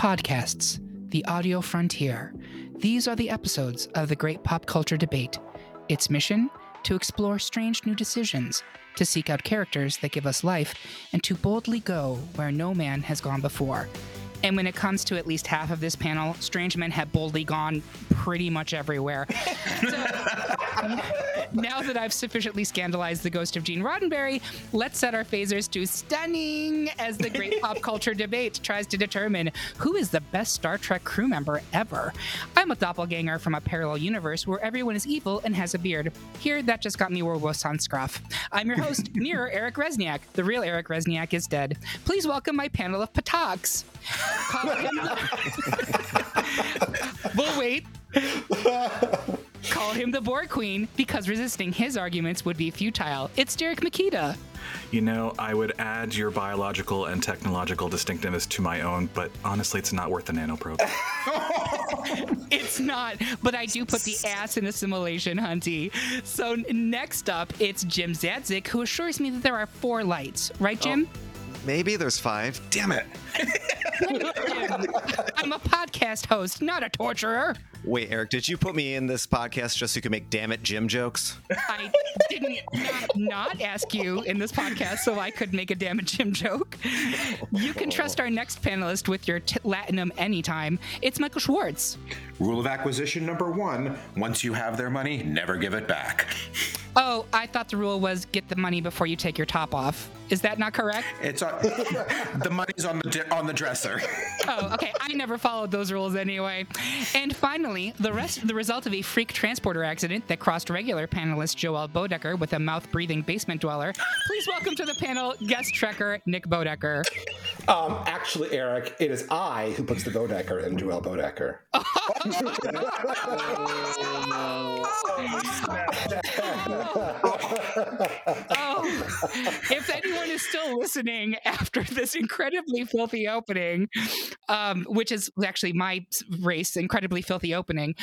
podcasts, The Audio Frontier. These are the episodes of The Great Pop Culture Debate. Its mission? To explore strange new decisions, to seek out characters that give us life, and to boldly go where no man has gone before. And when it comes to at least half of this panel, strange men have boldly gone pretty much everywhere. So, now that I've sufficiently scandalized the ghost of Gene Roddenberry, let's set our phasers to stunning as the Great Pop Culture Debate tries to determine who is the best Star Trek crew member ever. I'm a doppelganger from a parallel universe where everyone is evil and has a beard. Here, that just got me World War Sanscroft. I'm your host, Mirror Eric Resniak. The real Eric Resniak is dead. Please welcome my panel of Pataks. We'll wait. Call him the Borg Queen because resisting his arguments would be futile. It's Derek Mekita. You know, I would add your biological and technological distinctiveness to my own, but honestly, it's not worth the nanoprobe. It's not, but I do put the ass in assimilation, Hunty. So next up, it's Jim Czadzeck, who assures me that there are four lights. Right, Jim? Oh. Maybe there's five. Damn it. I'm a podcast host, not a torturer. Wait, Eric, did you put me in this podcast just so you could make damn it Jim jokes? I didn't not ask you in this podcast so I could make a damn it Jim joke. You can trust our next panelist with your latinum anytime. It's Michael Schwartz. Rule of acquisition number one, once you have their money, never give it back. Oh, I thought the rule was get the money before you take your top off. Is that not correct? It's on, the money's on the dresser. Oh, okay. I never followed those rules anyway. And finally, the result of a freak transporter accident that crossed regular panelist Joelle Bodecker with a mouth-breathing basement dweller. Please welcome to the panel guest trekker Nick Bodecker. Actually, Eric, it is I who puts the Bodecker in Joelle Bodecker. If anyone is still listening after this incredibly filthy opening, which is actually my race, incredibly filthy opening,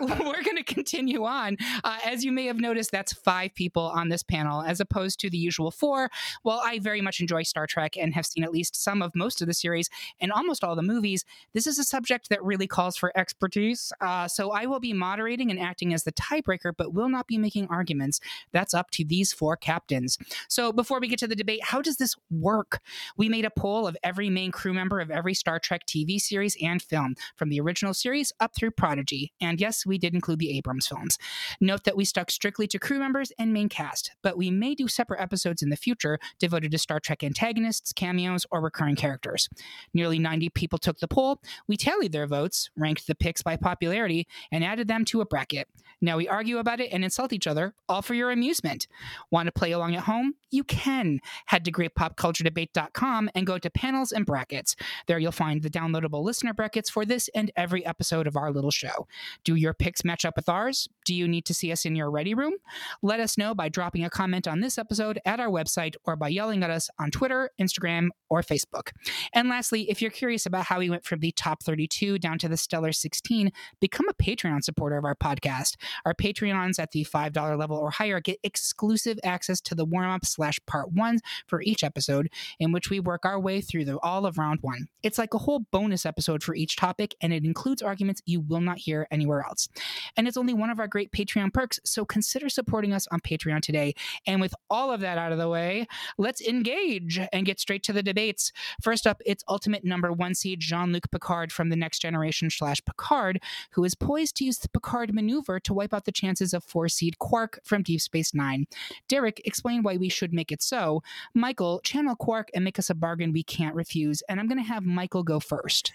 we're going to continue on. As you may have noticed, that's five people on this panel, as opposed to the usual four. While I very much enjoy Star Trek and have seen at least some of most of the series and almost all the movies, this is a subject that really calls for expertise. So I will be moderating and acting as the tiebreaker, but will not be making arguments. That's up to these four captains. So before we get to the debate, how does this work? We made a poll of every main crew member of every Star Trek TV series and film, from the original series up through Prodigy. And yes, we did include the Abrams films. Note that we stuck strictly to crew members and main cast, but we may do separate episodes in the future devoted to Star Trek antagonists, cameos, or recurring characters. Nearly 90 people took the poll. We tallied their votes, ranked the picks by popularity, and added them to a bracket. Now we argue about it and insult each other, all for your amusement. Want to play along at home? You can. Head to greatpopculturedebate.com and go to panels and brackets. There you'll find the downloadable listener brackets for this and every episode of our little show. Do your picks match up with ours? Do you need to see us in your ready room? Let us know by dropping a comment on this episode at our website or by yelling at us on Twitter, Instagram, or Facebook. And lastly, if you're curious about how we went from the top 32 down to the stellar 16, become a Patreon supporter of our podcast. Our Patreons at the $5 level or higher get exclusive access to the warm-up /part 1 for each episode, in which we work our way through all of round one. It's like a whole bonus episode for each topic, and it includes arguments you will not hear anywhere else. And it's only one of our great Patreon perks, so consider supporting us on Patreon today. And with all of that out of the way, let's engage and get straight to the debates. First up, it's ultimate number one seed Jean-Luc Picard from The Next Generation /Picard, who is poised to use the Picard maneuver to wipe out the chances of four seed Quark from Deep Space Nine. Derek, explain why we should make it so. Michael, channel Quark and make us a bargain we can't refuse. And I'm going to have Michael go first.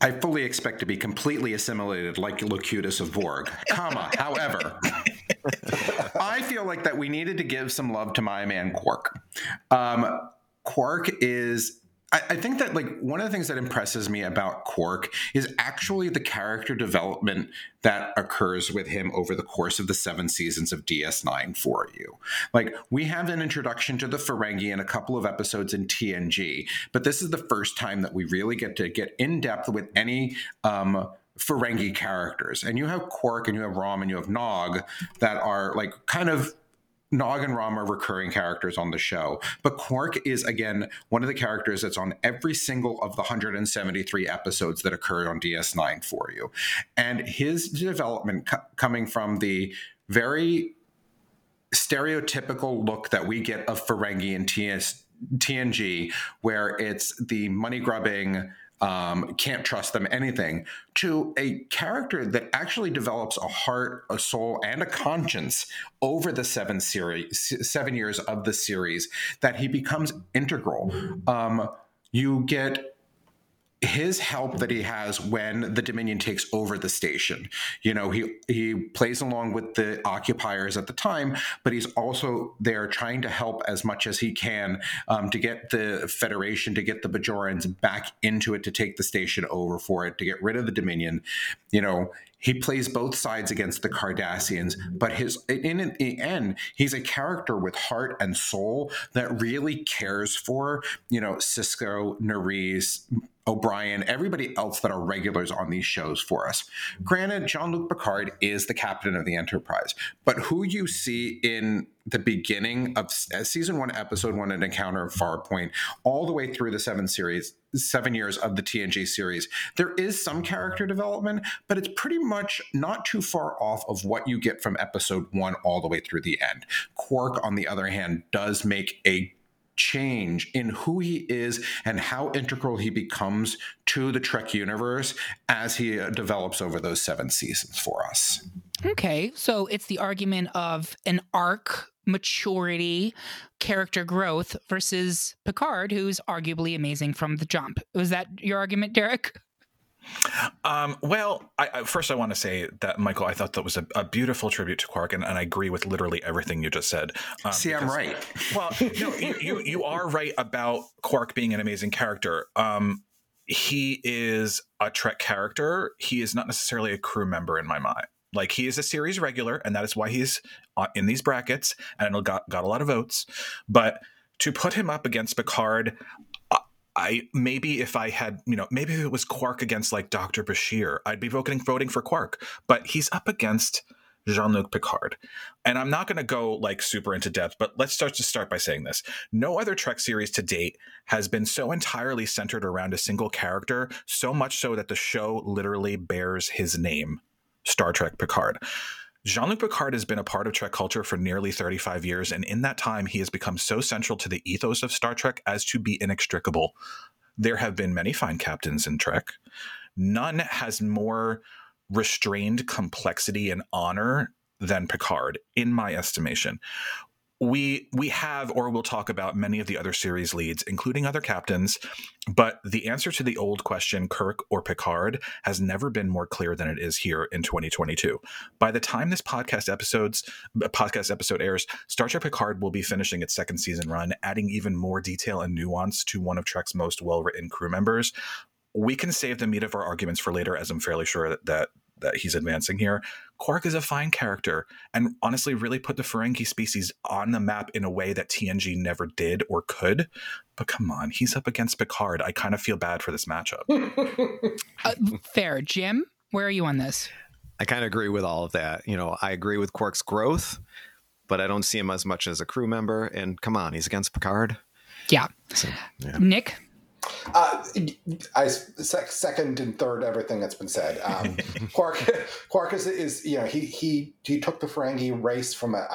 I fully expect to be completely assimilated like Locutus of Borg, however, I feel like that we needed to give some love to my man Quark. Quark is, I think that like one of the things that impresses me about Quark is actually the character development that occurs with him over the course of the 7 seasons of DS9 for you. Like, we have an introduction to the Ferengi in a couple of episodes in TNG, but this is the first time that we really get to get in depth with any Ferengi characters. And you have Quark and you have Rom and you have Nog that are like kind of Nog and Rom are recurring characters on the show, but Quark is, again, one of the characters that's on every single of the 173 episodes that occurred on DS9 for you. And his development coming from the very stereotypical look that we get of Ferengi and TNG, where it's the money-grubbing, can't trust them, anything, to a character that actually develops a heart, a soul, and a conscience over the seven years of the series, that he becomes integral. You get his help that he has when the Dominion takes over the station. You know, he plays along with the occupiers at the time, but he's also there trying to help as much as he can to get the Federation, to get the Bajorans back into it, to take the station over for it, to get rid of the Dominion. You know, he plays both sides against the Cardassians, but in the end, he's a character with heart and soul that really cares for, you know, Sisko, Nerys, O'Brien, everybody else that are regulars on these shows for us. Granted, Jean-Luc Picard is the captain of the Enterprise, but who you see in the beginning of season 1, episode 1, An Encounter of Farpoint, all the way through the 7 years of the TNG series, there is some character development, but it's pretty much not too far off of what you get from episode 1 all the way through the end. Quark, on the other hand, does make a change in who he is and how integral he becomes to the Trek universe as he develops over those 7 seasons for us. Okay, so it's the argument of an arc, maturity, character growth versus Picard, who's arguably amazing from the jump. Was that your argument, Derek? Well, first I want to say that, Michael, I thought that was a beautiful tribute to Quark, and I agree with literally everything you just said. I'm right. Well, no, you are right about Quark being an amazing character. He is a Trek character. He is not necessarily a crew member in my mind. Like, he is a series regular, and that is why he's in these brackets, and it got a lot of votes. But to put him up against Picard, maybe if it was Quark against like Dr. Bashir, I'd be voting for Quark, but he's up against Jean-Luc Picard. And I'm not going to go like super into depth, but let's start by saying this. No other Trek series to date has been so entirely centered around a single character, so much so that the show literally bears his name, Star Trek Picard. Jean-Luc Picard has been a part of Trek culture for nearly 35 years, and in that time, he has become so central to the ethos of Star Trek as to be inextricable. There have been many fine captains in Trek. None has more restrained complexity and honor than Picard, in my estimation. We have, or we'll talk about many of the other series leads, including other captains, but the answer to the old question, Kirk or Picard, has never been more clear than it is here in 2022. By the time this podcast episode airs, Star Trek Picard will be finishing its second season run, adding even more detail and nuance to one of Trek's most well-written crew members. We can save the meat of our arguments for later, as I'm fairly sure that he's advancing here. Quark is a fine character and honestly really put the Ferengi species on the map in a way that TNG never did or could. But come on, he's up against Picard. I kind of feel bad for this matchup. Fair. Jim, where are you on this? I kind of agree with all of that. You know, I agree with Quark's growth, but I don't see him as much as a crew member. And come on, he's against Picard. Yeah. So, yeah. Nick? I second and third everything that's been said. Quark is you know, he took the Ferengi race from a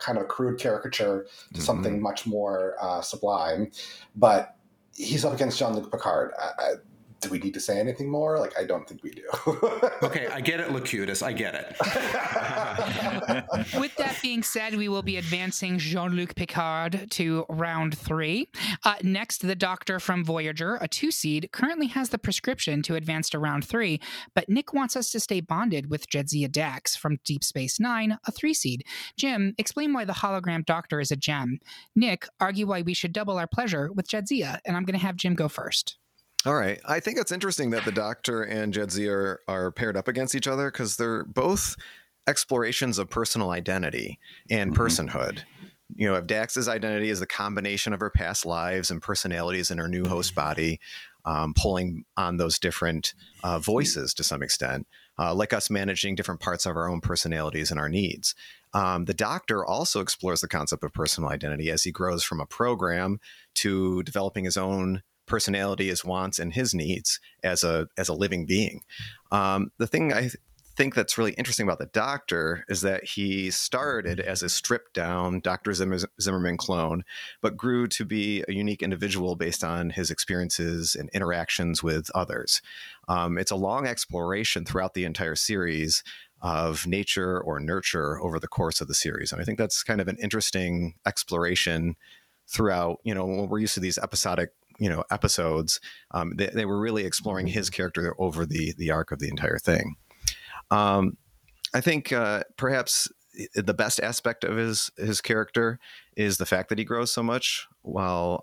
kind of crude caricature to something much more sublime. But he's up against Jean-Luc Picard. Do we need to say anything more? Like, I don't think we do. Okay, I get it, Locutus. I get it. With that being said, we will be advancing Jean-Luc Picard to round 3. Next, the Doctor from Voyager, a 2-seed, currently has the prescription to advance to round 3, but Nick wants us to stay bonded with Jadzia Dax from Deep Space Nine, a 3-seed. Jim, explain why the hologram Doctor is a gem. Nick, argue why we should double our pleasure with Jadzia, and I'm going to have Jim go first. All right. I think it's interesting that the Doctor and Jadzia are paired up against each other because they're both explorations of personal identity and personhood. You know, if Dax's identity is the combination of her past lives and personalities in her new host body, pulling on those different voices to some extent, like us managing different parts of our own personalities and our needs. The Doctor also explores the concept of personal identity as he grows from a program to developing his own personality, his wants, and his needs as a living being. The thing I think that's really interesting about the Doctor is that he started as a stripped down Dr. Zimmerman clone, but grew to be a unique individual based on his experiences and interactions with others. It's a long exploration throughout the entire series of nature or nurture over the course of the series. And I think that's kind of an interesting exploration throughout, you know, when we're used to these episodic, you know, episodes, they were really exploring his character over the arc of the entire thing. I think perhaps the best aspect of his character is the fact that he grows so much, while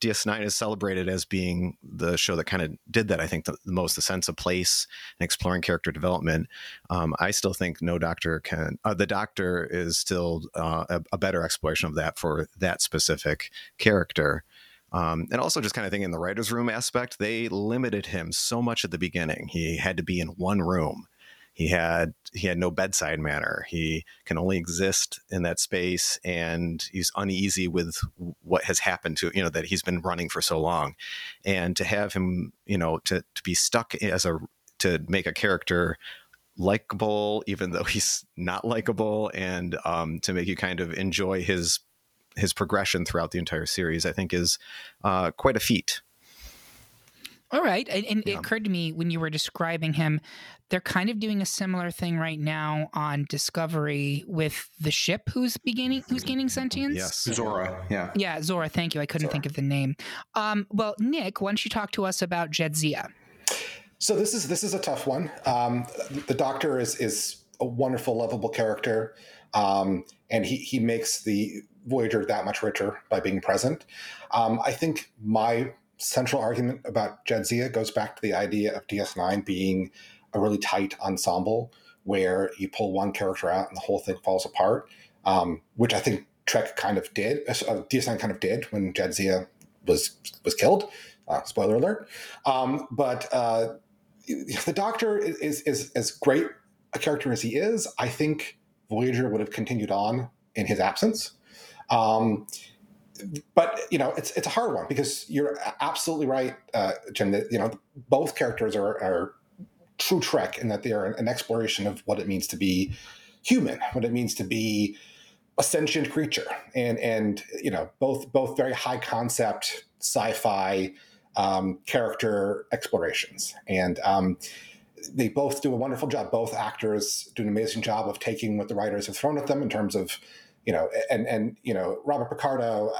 DS9 is celebrated as being the show that kind of did that, I think, the most, the sense of place and exploring character development. I still think the Doctor is still a better exploration of that for that specific character. And also just kind of thinking in the writer's room aspect, they limited him so much at the beginning. He had to be in one room. He had no bedside manner. He can only exist in that space, and he's uneasy with what has happened to, you know, that he's been running for so long. And to have him, you know, to be stuck to make a character likable, even though he's not likable, and to make you kind of enjoy his progression throughout the entire series, I think is quite a feat. All right. And it occurred to me when you were describing him, they're kind of doing a similar thing right now on Discovery with the ship who's gaining sentience. Yes. Zora. Yeah. Yeah. Zora. Thank you. I couldn't think of the name. Well, Nick, why don't you talk to us about Jadzia? So this is a tough one. The Doctor is a wonderful, lovable character. And he makes the Voyager that much richer by being present. I think my central argument about Jadzia goes back to the idea of DS9 being a really tight ensemble where you pull one character out and the whole thing falls apart, which I think Trek kind of did. DS9 kind of did when Jadzia was killed. Spoiler alert. But the Doctor is as great a character as he is. I think Voyager would have continued on in his absence. But, you know, it's a hard one because you're absolutely right, Jim, that, you know, both characters are true Trek in that they are an exploration of what it means to be human, what it means to be a sentient creature. And you know, both very high concept sci-fi character explorations. And they both do a wonderful job. Both actors do an amazing job of taking what the writers have thrown at them in terms of, you know, and you know, Robert Picardo,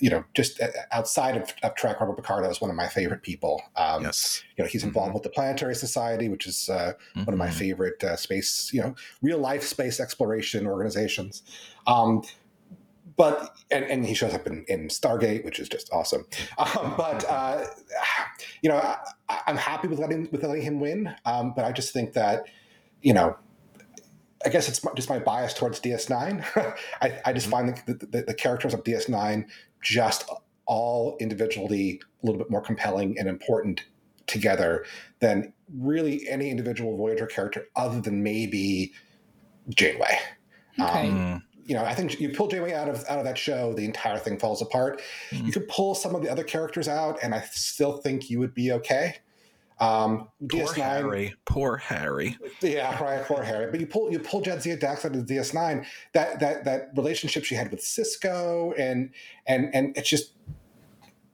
you know, just outside of Trek, Robert Picardo is one of my favorite people. Yes. You know, he's involved with the Planetary Society, which is one of my favorite space, you know, real life space exploration organizations. But and he shows up in Stargate, which is just awesome. But you know, I'm happy with letting him win. But I just think that, you know, I guess it's just my bias towards DS9. I just find the characters of DS9 just all individually a little bit more compelling and important together than really any individual Voyager character other than maybe Janeway. Okay. You know, I think you pull Janeway out of that show, the entire thing falls apart. Mm-hmm. You could pull some of the other characters out, and I still think you would be okay. DS9, poor Harry. Yeah, right, poor Harry. But you pull Jadzia Dax out of DS9. That relationship she had with Sisko, and it's just,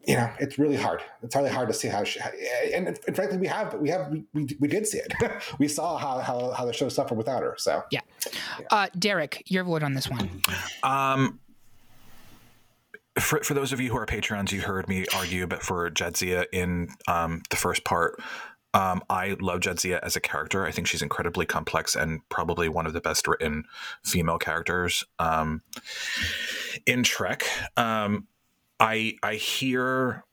you know, it's really hard. It's really hard to see how she, and frankly, we did see it. We saw how the show suffered without her. So yeah. Derek, your vote on this one. For those of you who are Patrons, you heard me argue, but for Jadzia in the first part, I love Jadzia as a character. I think she's incredibly complex and probably one of the best written female characters in Trek. I hear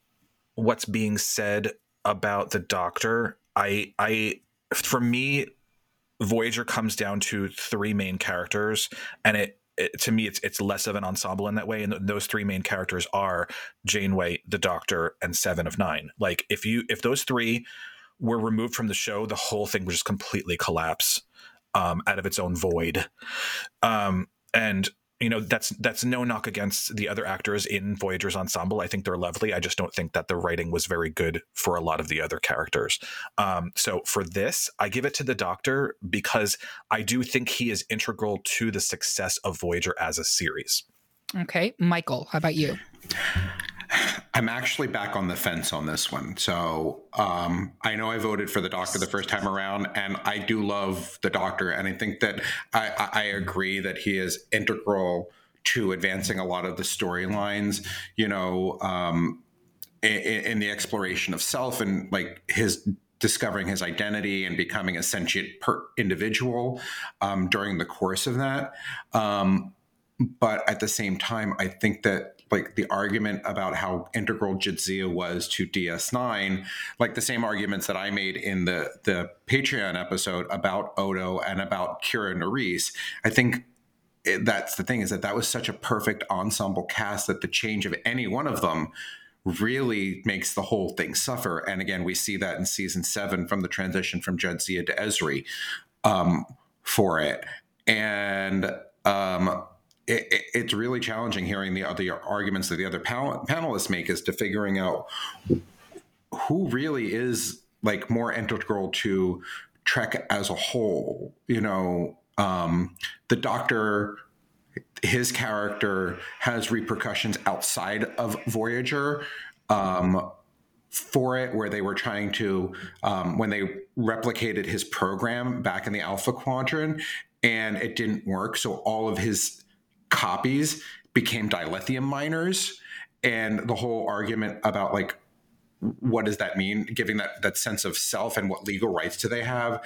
what's being said about the Doctor. For me, Voyager comes down to three main characters, and it to me, it's less of an ensemble in that way. And those three main characters are Janeway, the Doctor, and Seven of Nine. Like, if those three were removed from the show, the whole thing would just completely collapse out of its own void. And you know, that's no knock against the other actors in Voyager's ensemble. I think they're lovely. I just don't think that the writing was very good for a lot of the other characters. So for this, I give it to the Doctor because I do think he is integral to the success of Voyager as a series. Okay. Michael, how about you? I'm actually back on the fence on this one. So I know I voted for the Doctor the first time around, and I do love the Doctor. And I think that I agree that he is integral to advancing a lot of the storylines, you know, in the exploration of self and like his discovering his identity and becoming a sentient individual during the course of that. But at the same time, I think that like the argument about how integral Jadzia was to DS9, like the same arguments that I made in the Patreon episode about Odo and about Kira Nerys, I think that's the thing, is that was such a perfect ensemble cast that the change of any one of them really makes the whole thing suffer. And again, we see that in season 7 from the transition from Jadzia to Ezri for it. And it's really challenging hearing the other arguments that the other panelists make as to figuring out who really is like more integral to Trek as a whole. You know, the Doctor, his character has repercussions outside of Voyager for it, where they were trying to, when they replicated his program back in the Alpha Quadrant and it didn't work. So all of his copies became dilithium miners, and the whole argument about like what does that mean, giving that sense of self and what legal rights do they have.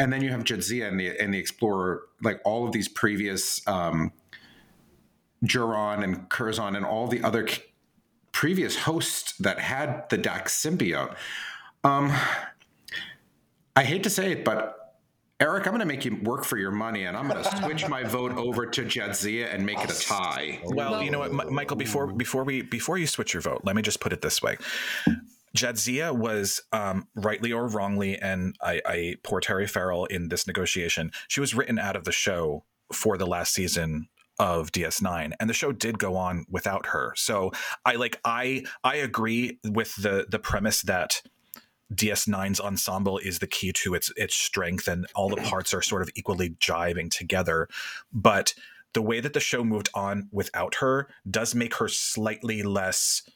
And then you have Jadzia and the Explorer, like all of these previous Juron and Curzon and all the other previous hosts that had the Dax symbiote. I hate to say it, but Eric, I'm going to make you work for your money, and I'm going to switch my vote over to Jadzia and make it a tie. Well, you know what, Michael, before you switch your vote, let me just put it this way. Jadzia was, rightly or wrongly, and I poor Terry Farrell in this negotiation, she was written out of the show for the last season of DS9, and the show did go on without her. So I agree with the premise that DS9's ensemble is the key to its strength, and all the parts are sort of equally jiving together. But the way that the show moved on without her does make her slightly less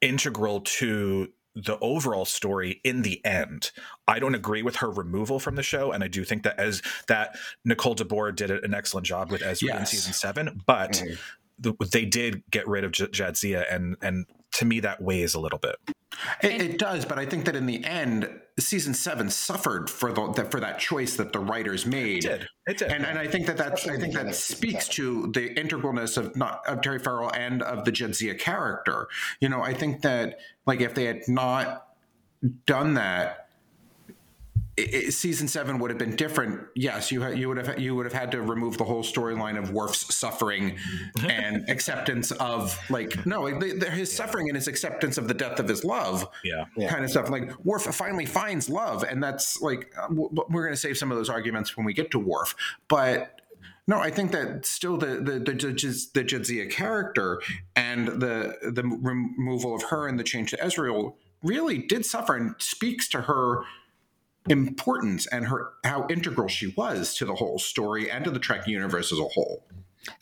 integral to the overall story in the end. I don't agree with her removal from the show, and I do think that Nicole DeBoer did an excellent job with Ezra in season 7, but they did get rid of Jadzia, and to me that weighs a little bit. It does, but I think that in the end, season 7 suffered for that choice that the writers made. It did. And I think that speaks to the integralness of Terry Farrell and of the Jadzia character. You know, I think that like if they had not done that, season 7 would have been different. Yes, you would have had to remove the whole storyline of Worf's suffering and acceptance of his suffering and his acceptance of the death of his love, kind of stuff. Like Worf finally finds love, and that's like we're going to save some of those arguments when we get to Worf. But no, I think that still the Jadzia character and the removal of her and the change to Ezreal really did suffer and speaks to her importance and how integral she was to the whole story and to the Trek universe as a whole.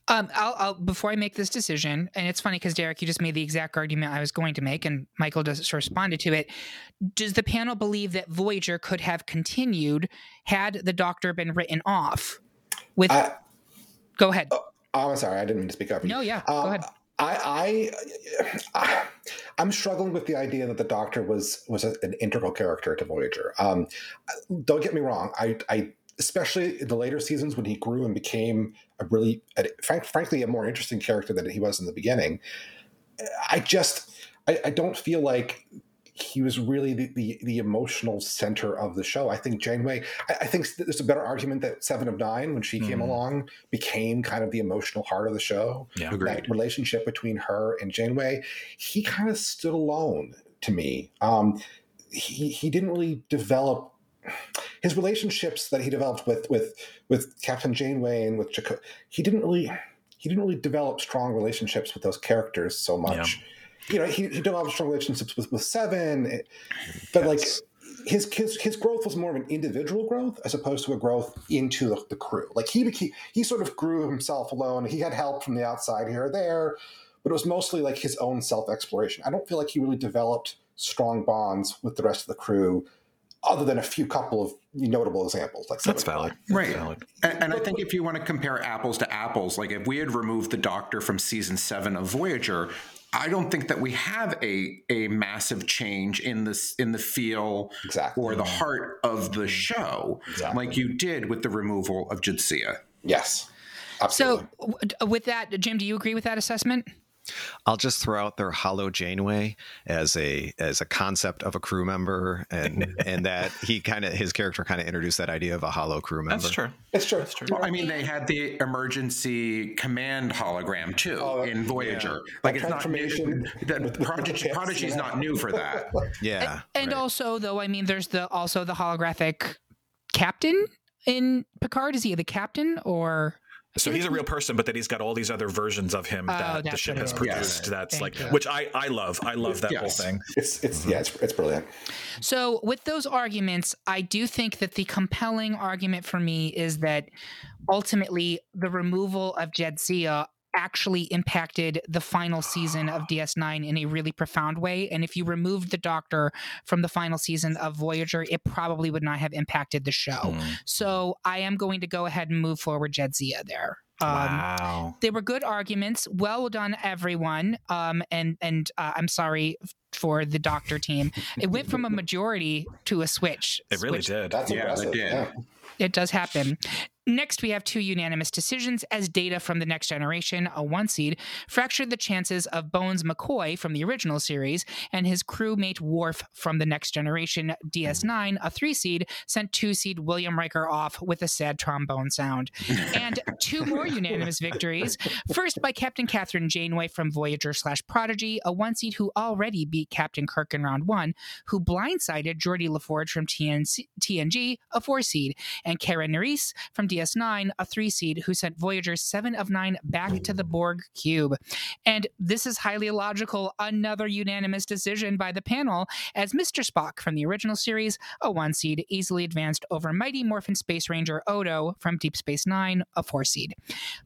I'll before I make this decision, and it's funny because Derek, you just made the exact argument I was going to make, and Michael just responded to it. Does the panel believe that Voyager could have continued had the Doctor been written off? Go ahead. Oh, I'm sorry, I didn't mean to speak up. No, yeah, go ahead. I'm struggling with the idea that the Doctor was an integral character to Voyager. Don't get me wrong. I especially in the later seasons when he grew and became frankly a more interesting character than he was in the beginning. I don't feel like he was really the emotional center of the show. I think Janeway, I think there's a better argument that Seven of Nine, when she came along, became kind of the emotional heart of the show. Yeah, that relationship between her and Janeway, he kind of stood alone to me. He didn't really develop. His relationships that he developed with Captain Janeway and with Chakotay, he didn't really develop strong relationships with those characters so much. Yeah. You know, he developed strong relationships with Seven, but like his growth was more of an individual growth as opposed to a growth into the crew. Like he sort of grew himself alone. He had help from the outside here or there, but it was mostly like his own self-exploration. I don't feel like he really developed strong bonds with the rest of the crew, other than a few couple of notable examples. Like that's valid. Right. Valid. And I think if you want to compare apples to apples, like if we had removed the Doctor from season 7 of Voyager, I don't think that we have a massive change in the feel or the heart of the show like you did with the removal of Jadzia. Yes. Absolutely. So with that, Jim, do you agree with that assessment? I'll just throw out their hollow Janeway as a concept of a crew member, and that his character introduced that idea of a hollow crew member. That's true. Well, I mean, they had the emergency command hologram too in Voyager. Yeah. Like Prodigy's not new for that. Yeah, and also though, I mean, there's also the holographic captain in Picard. Is he the captain or? So he's a real person, but that he's got all these other versions of him that the ship has produced. Yes. That's which I love. I love that whole thing. It's brilliant. So with those arguments, I do think that the compelling argument for me is that ultimately the removal of Jadzia actually impacted the final season of DS9 in a really profound way. And if you removed the Doctor from the final season of Voyager, it probably would not have impacted the show. So I am going to go ahead and move forward Jadzia there. Wow. They were good arguments. Well done, everyone. And I'm sorry for the Doctor team. It went from a majority to a switch. It really did. That's impressive. It did. Yeah. It does happen. Next, we have two unanimous decisions as Data from The Next Generation, a one seed, fractured the chances of Bones McCoy from the original series, and his crewmate Worf from The Next Generation, DS9, a three seed, sent two seed William Riker off with a sad trombone sound. And two more unanimous victories, first by Captain Kathryn Janeway from Voyager/Prodigy, a one seed who already beat Captain Kirk in round one, who blindsided Geordi LaForge from TNG, a four seed, and Kira Nerys from DS9, a three seed, who sent Voyager 7 of 9 back to the Borg cube. And this is highly illogical, another unanimous decision by the panel, as Mr. Spock from the original series, a one seed, easily advanced over Mighty Morphin Space Ranger Odo from Deep Space Nine, a four seed.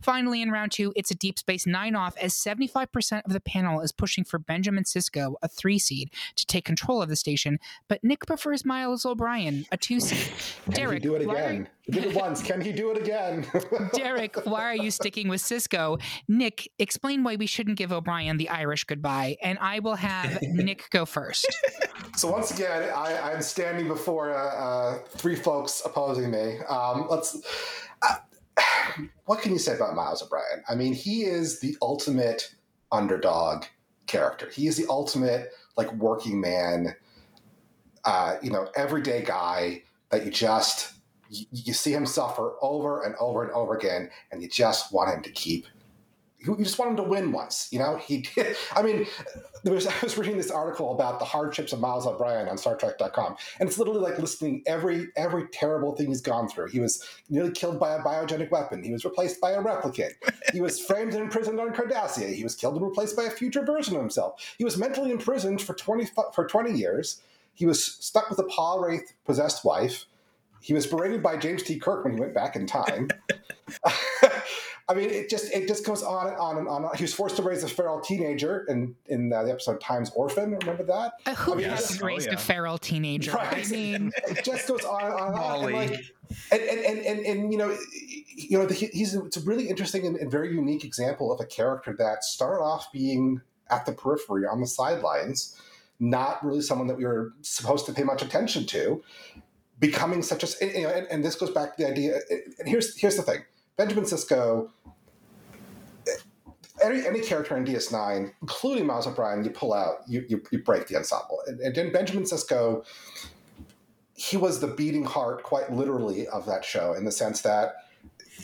Finally, in round two, it's a Deep Space Nine off, as 75% of the panel is pushing for Benjamin Sisko, a three seed, to take control of the station, but Nick prefers Miles O'Brien, a two seed. Derek, do it again. Did it once. Can he do it again? Derek, why are you sticking with Sisko? Nick, explain why we shouldn't give O'Brien the Irish goodbye, and I will have Nick go first. So once again, I'm standing before three folks opposing me. What can you say about Miles O'Brien? I mean, he is the ultimate underdog character. He is the ultimate working man, everyday guy that you just. You see him suffer over and over and over again, and you just want him to keep. You just want him to win once, He did. I mean, I was reading this article about the hardships of Miles O'Brien on StarTrek.com, and it's literally listing every terrible thing he's gone through. He was nearly killed by a biogenic weapon. He was replaced by a replicant. He was framed and imprisoned on Cardassia. He was killed and replaced by a future version of himself. He was mentally imprisoned for 20 years. He was stuck with a Paul Wraith possessed wife. He was berated by James T. Kirk when he went back in time. I mean, it just goes on and on and on. He was forced to raise a feral teenager in the episode Time's Orphan. Remember that? Who raised a feral teenager? Right. I mean, it just goes on and on and on. It's a really interesting and very unique example of a character that started off being at the periphery, on the sidelines, not really someone that we were supposed to pay much attention to. Becoming such a, and this goes back to the idea. And here's the thing: Benjamin Sisko, any character in DS9, including Miles O'Brien, you pull out, you break the ensemble. And then Benjamin Sisko, he was the beating heart, quite literally, of that show, in the sense that,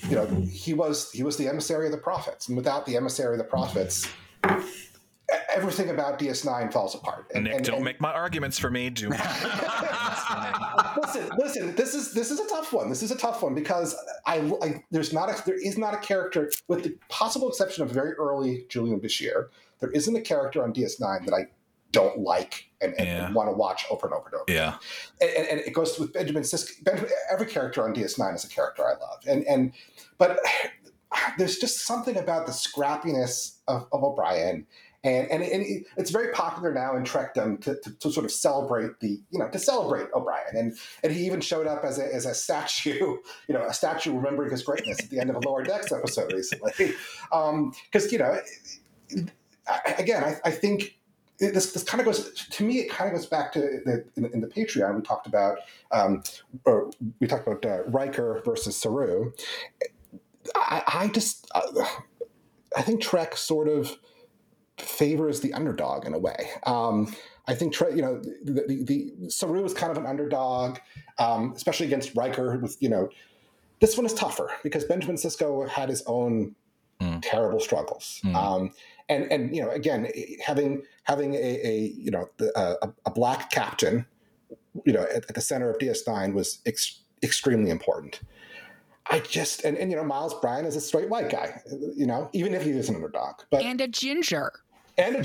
you know, he was the emissary of the prophets, and without the emissary of the prophets, everything about DS9 falls apart. And, Nick, don't make my arguments for me. Do listen. This is a tough one. This is a tough one because there is not a character, with the possible exception of very early Julian Bashir, there isn't a character on DS9 that I don't like and want to watch over and over and over. Yeah. And it goes with Benjamin Sisko. Every character on DS9 is a character I love. But there's just something about the scrappiness of O'Brien. And it's very popular now in Trekdom to sort of celebrate celebrate O'Brien, and he even showed up as a statue, you know, a statue remembering his greatness at the end of a Lower Decks episode recently, because I think this kind of goes to me. It kind of goes back to in the Patreon we talked about, Riker versus Saru. I think Trek sort of favors the underdog in a way. I think the Saru was kind of an underdog, especially against Riker. This one is tougher because Benjamin Sisko had his own terrible struggles, again, having a black captain, at the center of DS9 was extremely important. I just Miles Bryan is a straight white guy, even if he is an underdog, and a ginger. Don't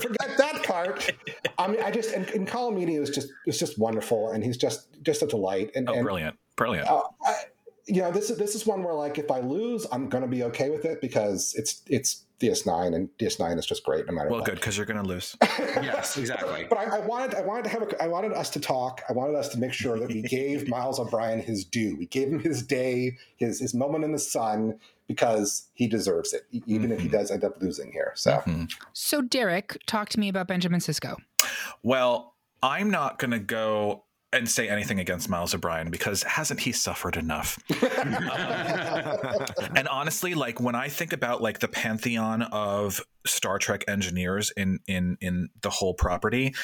forget that part. I mean, I just in Colomini it's just wonderful, and he's just a delight. And brilliant. This is one where, like, if I lose, I'm going to be okay with it because it's DS9, and DS9 is just great no matter what. Well, good, because you're going to lose. Yes, exactly. But I wanted us to make sure that we gave Miles O'Brien his due. We gave him his day, his moment in the sun, because he deserves it, even if he does end up losing here. So, So Derek, talk to me about Benjamin Sisko. Well, I'm not going to go and say anything against Miles O'Brien because hasn't he suffered enough? And honestly, like, when I think about, like, the pantheon of Star Trek engineers in the whole property,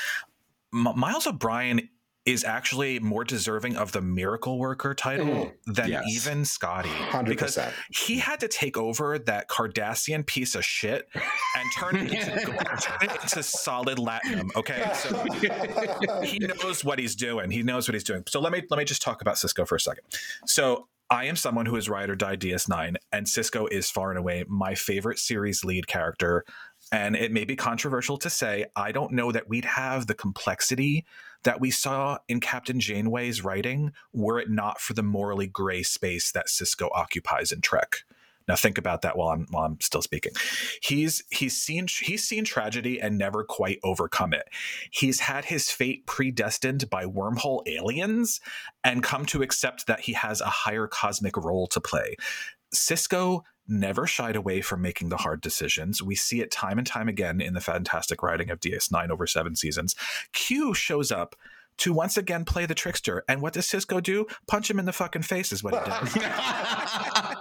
Miles O'Brien is actually more deserving of the miracle worker title than even Scotty. 100%. Because he had to take over that Cardassian piece of shit and turn it into solid latinum. Okay. So he knows what he's doing. So let me just talk about Sisko for a second. So I am someone who is ride or die DS9, and Sisko is far and away my favorite series lead character. And it may be controversial to say, I don't know that we'd have the complexity that we saw in Captain Janeway's writing were it not for the morally gray space that Sisko occupies in Trek. Now think about that while I'm still speaking. He's seen tragedy and never quite overcome it. He's had his fate predestined by wormhole aliens and come to accept that he has a higher cosmic role to play. Sisko never shied away from making the hard decisions. We see it time and time again in the fantastic writing of DS9 over 7 seasons. Q shows up to once again play the trickster. And what does Sisko do? Punch him in the fucking face is what he does.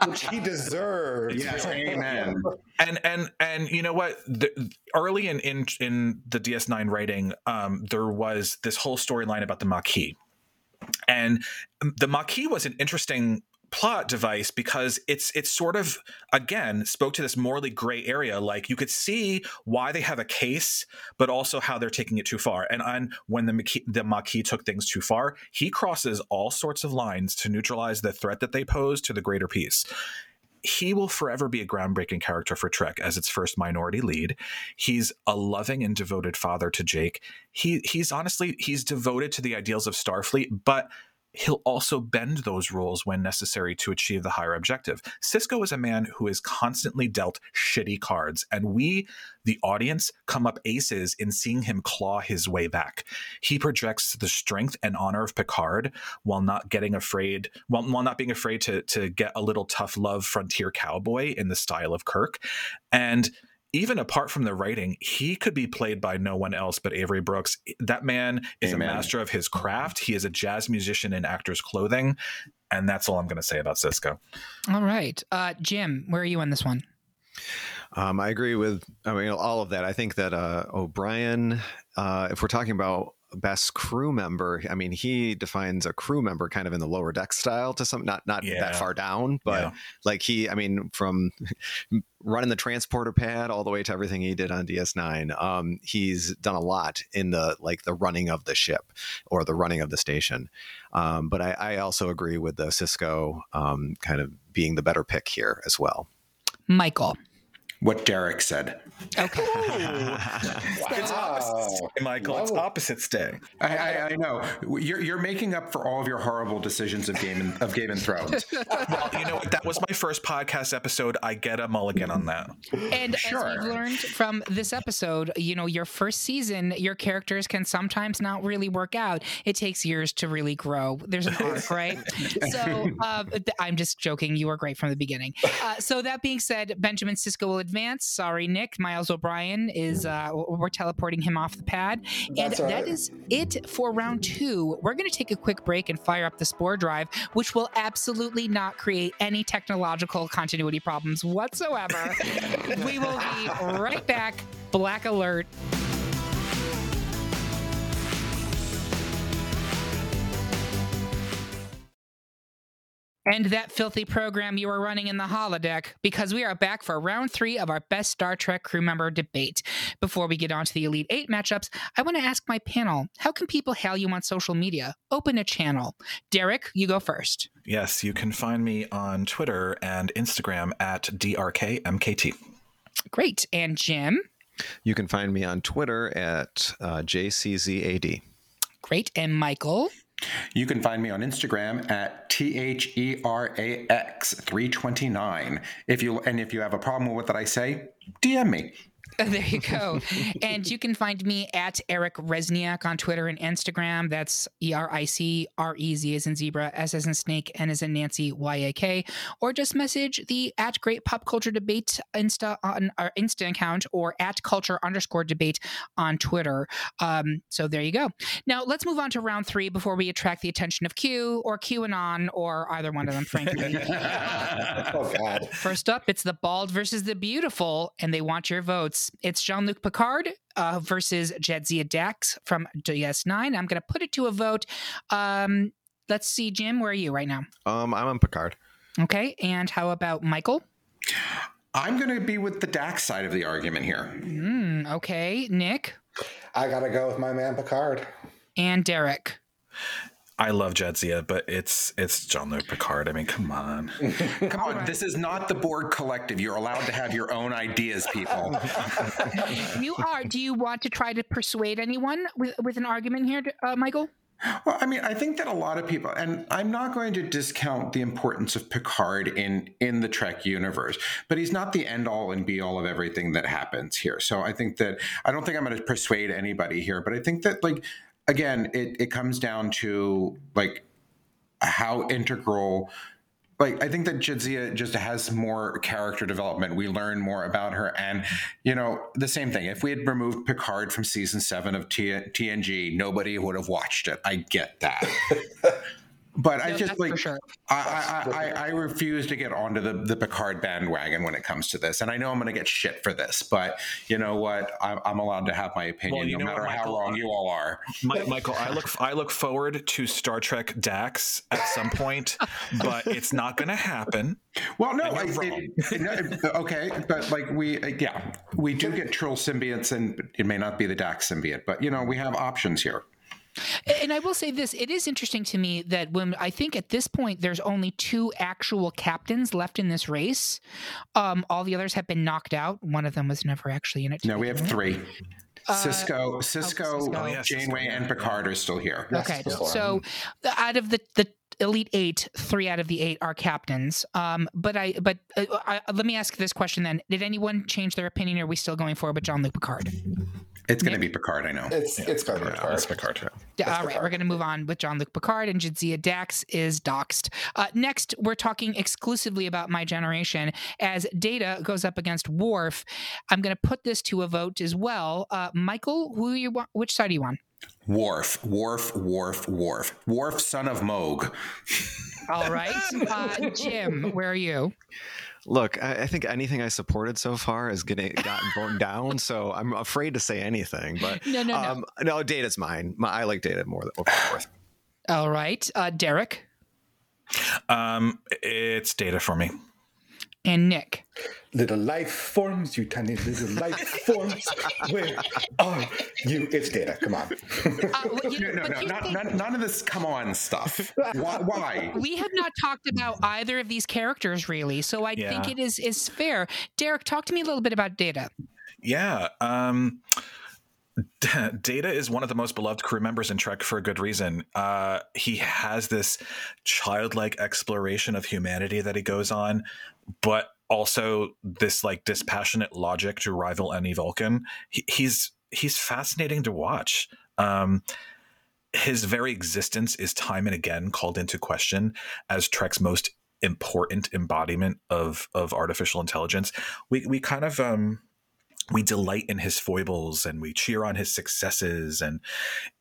Which he deserves. Yes, amen. And you know what? Early in the DS9 writing, there was this whole storyline about the Maquis. And the Maquis was an interesting plot device because it's sort of, again, spoke to this morally gray area. Like, you could see why they have a case, but also how they're taking it too far. And when the Maquis took things too far, he crosses all sorts of lines to neutralize the threat that they pose to the greater peace. He will forever be a groundbreaking character for Trek as its first minority lead. He's a loving and devoted father to Jake. He's devoted to the ideals of Starfleet, but he'll also bend those rules when necessary to achieve the higher objective. Sisko is a man who is constantly dealt shitty cards, and we, the audience, come up aces in seeing him claw his way back. He projects the strength and honor of Picard while not being afraid to get a little tough love frontier cowboy in the style of Kirk. And even apart from the writing, he could be played by no one else but Avery Brooks. That man is a master of his craft. He is a jazz musician in actor's clothing. And that's all I'm going to say about Sisko. All right. Jim, where are you on this one? I agree with, I mean, all of that. I think that O'Brien, if we're talking about best crew member, I mean, he defines a crew member kind of in the lower deck style to some, not yeah. that far down, but yeah. like he, I mean, from running the transporter pad all the way to everything he did on DS9, he's done a lot in the, like the running of the ship or the running of the station. But I also agree with the Sisko kind of being the better pick here as well. Michael. What Derek said. Okay. Wow. It's opposites day, Michael. Whoa. It's opposites day. I know. You're making up for all of your horrible decisions of Game and Thrones. Well, you know what? That was my first podcast episode. I get a mulligan on that. And sure. As we've learned from this episode, you know, your first season, your characters can sometimes not really work out. It takes years to really grow. There's an arc, right? So I'm just joking. You were great from the beginning. So that being said, Benjamin Sisko will advance. Sorry, Nick. Miles O'Brien is, we're teleporting him off the pad. And that is it for round two. We're going to take a quick break and fire up the spore drive, which will absolutely not create any technological continuity problems whatsoever. We will be right back. Black alert. And that filthy program you are running in the holodeck, because we are back for round three of our best Star Trek crew member debate. Before we get on to the Elite Eight matchups, I want to ask my panel, how can people hail you on social media? Open a channel. Derek, you go first. Yes, you can find me on Twitter and Instagram at DRKMKT. Great. And Jim? You can find me on Twitter at JCZAD. Great. And Michael? You can find me on Instagram at THERAX329. If you have a problem with what I say, DM me. There you go. And you can find me at Eric Resniak on Twitter and Instagram. That's ERICREZ as in zebra, S as in snake, N as in Nancy, YAK. Or just message the at Great Pop Culture Debate Insta on our Insta account or at culture_debate on Twitter. So there you go. Now let's move on to round three before we attract the attention of Q or QAnon or either one of them, frankly. Oh, God. First up, it's the bald versus the beautiful, and they want your votes. It's Jean-Luc Picard versus Jadzia Dax from DS9. I'm going to put it to a vote. Let's see, Jim, where are you right now? I'm on Picard. Okay, and how about Michael? I'm going to be with the Dax side of the argument here. Okay, Nick? I got to go with my man Picard. And Derek? I love Jadzia, but it's Jean-Luc Picard. I mean, come on. Right. This is not the Borg Collective. You're allowed to have your own ideas, people. You are. Do you want to try to persuade anyone with an argument here, Michael? Well, I mean, I think that a lot of people, and I'm not going to discount the importance of Picard in the Trek universe, but he's not the end all and be all of everything that happens here. So I don't think I'm going to persuade anybody here, but I think that again, it comes down to how integral. I think that Jadzia just has more character development. We learn more about her, and the same thing. If we had removed Picard from season 7 of TNG, nobody would have watched it. I get that, but no, I just sure. I refuse to get onto the Picard bandwagon when it comes to this, and I know I'm going to get shit for this, but you know what? I'm allowed to have my opinion, no matter how wrong you all are. Michael, I look forward to Star Trek Dax at some point, but it's not going to happen. Well, no, okay, but we do get Trill symbiotes, and it may not be the Dax symbiote, but we have options here. And I will say this, it is interesting to me that when I think at this point there's only 2 actual captains left in this race. All the others have been knocked out. One of them was never actually in it. No, we have 3. Sisko, Janeway, and Picard are still here. Okay, so out of the Elite 8, 3 out of the 8 are captains. But let me ask this question then. Did anyone change their opinion, or are we still going forward with Jean-Luc Picard? It's going to be Picard, I know. It's going to be Picard. It's Picard. Yeah. All right, Picard. We're going to move on with Jean-Luc Picard, and Jadzia Dax is doxed. Next, we're talking exclusively about My Generation as Data goes up against Worf. I'm going to put this to a vote as well. Michael, which side are you on? Worf. Worf, son of Moog. All right. Jim, where are you? Look, I think anything I supported so far has gotten borne down, so I'm afraid to say anything. But no, Data's mine. I like Data more than Worf. All right. Derek? It's Data for me. And Nick? Little life forms, you tiny little life forms. Where are you? It's Data. Come on. None of this come on stuff. Why? We have not talked about either of these characters, really, so I think it is fair. Derek, talk to me a little bit about Data. Yeah. Data is one of the most beloved crew members in Trek for a good reason. He has this childlike exploration of humanity that he goes on, but also this like dispassionate logic to rival any Vulcan. He's fascinating to watch. His very existence is time and again called into question as Trek's most important embodiment of artificial intelligence. We kind of we delight in his foibles and we cheer on his successes. And,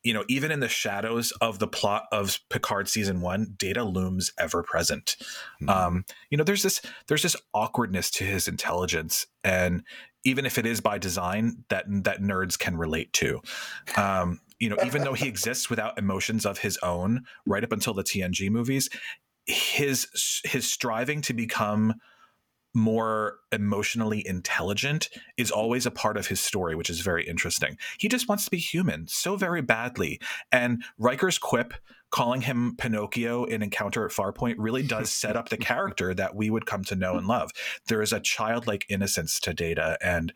you know, even in the shadows of the plot of Picard season one, Data looms ever present. Mm-hmm. You know, there's this awkwardness to his intelligence. And even if it is by design, that nerds can relate to, you know, even though he exists without emotions of his own, right up until the TNG movies, his striving to become more emotionally intelligent is always a part of his story, which is very interesting. He just wants to be human so very badly. And Riker's quip calling him Pinocchio in Encounter at Farpoint really does set up the character that we would come to know and love. There is a childlike innocence to Data and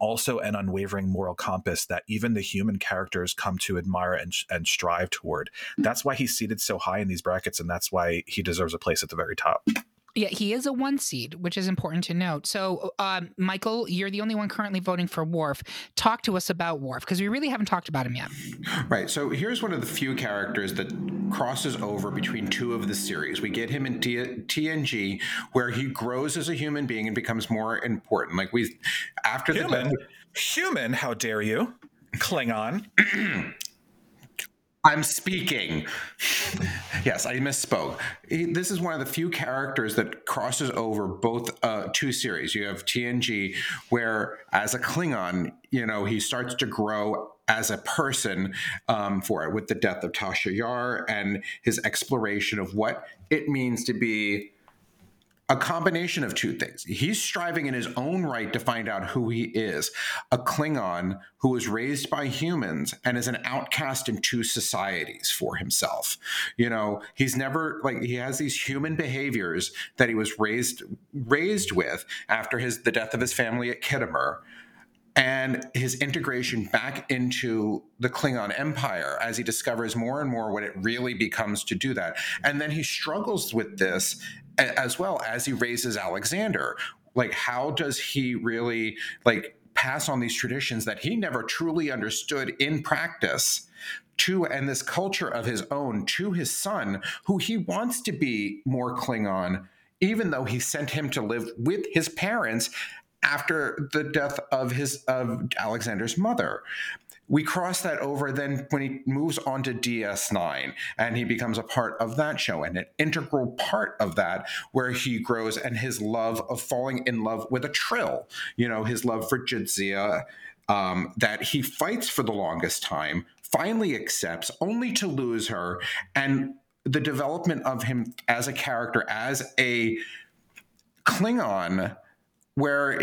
also an unwavering moral compass that even the human characters come to admire and strive toward. That's why he's seated so high in these brackets, and that's why he deserves a place at the very top. Yeah, he is a one seed, which is important to note. So, Michael, you're the only one currently voting for Worf. Talk to us about Worf, because we really haven't talked about him yet. Right. So here's one of the few characters that crosses over between two of the series. We get him in TNG, where he grows as a human being and becomes more important. Like we, after human, human, how dare you, Klingon. I'm speaking. Yes, I misspoke. This is one of the few characters that crosses over both two series. You have TNG, where as a Klingon, you know, he starts to grow as a person for it with the death of Tasha Yar and his exploration of what it means to be a combination of two things. He's striving in his own right to find out who he is, a Klingon who was raised by humans and is an outcast in two societies for himself. You know, he's never like he has these human behaviors that he was raised with after the death of his family at Kittimer. And his integration back into the Klingon Empire as he discovers more and more what it really becomes to do that. And then he struggles with this as well as he raises Alexander. Like, how does he really, like, pass on these traditions that he never truly understood in practice to, and this culture of his own to his son, who he wants to be more Klingon, even though he sent him to live with his parents after the death of Alexander's mother. We cross that over then when he moves on to DS9 and he becomes a part of that show and an integral part of that, where he grows and his love of falling in love with a Trill, you know, his love for Jadzia, that he fights for the longest time, finally accepts only to lose her, and the development of him as a character, as a Klingon, where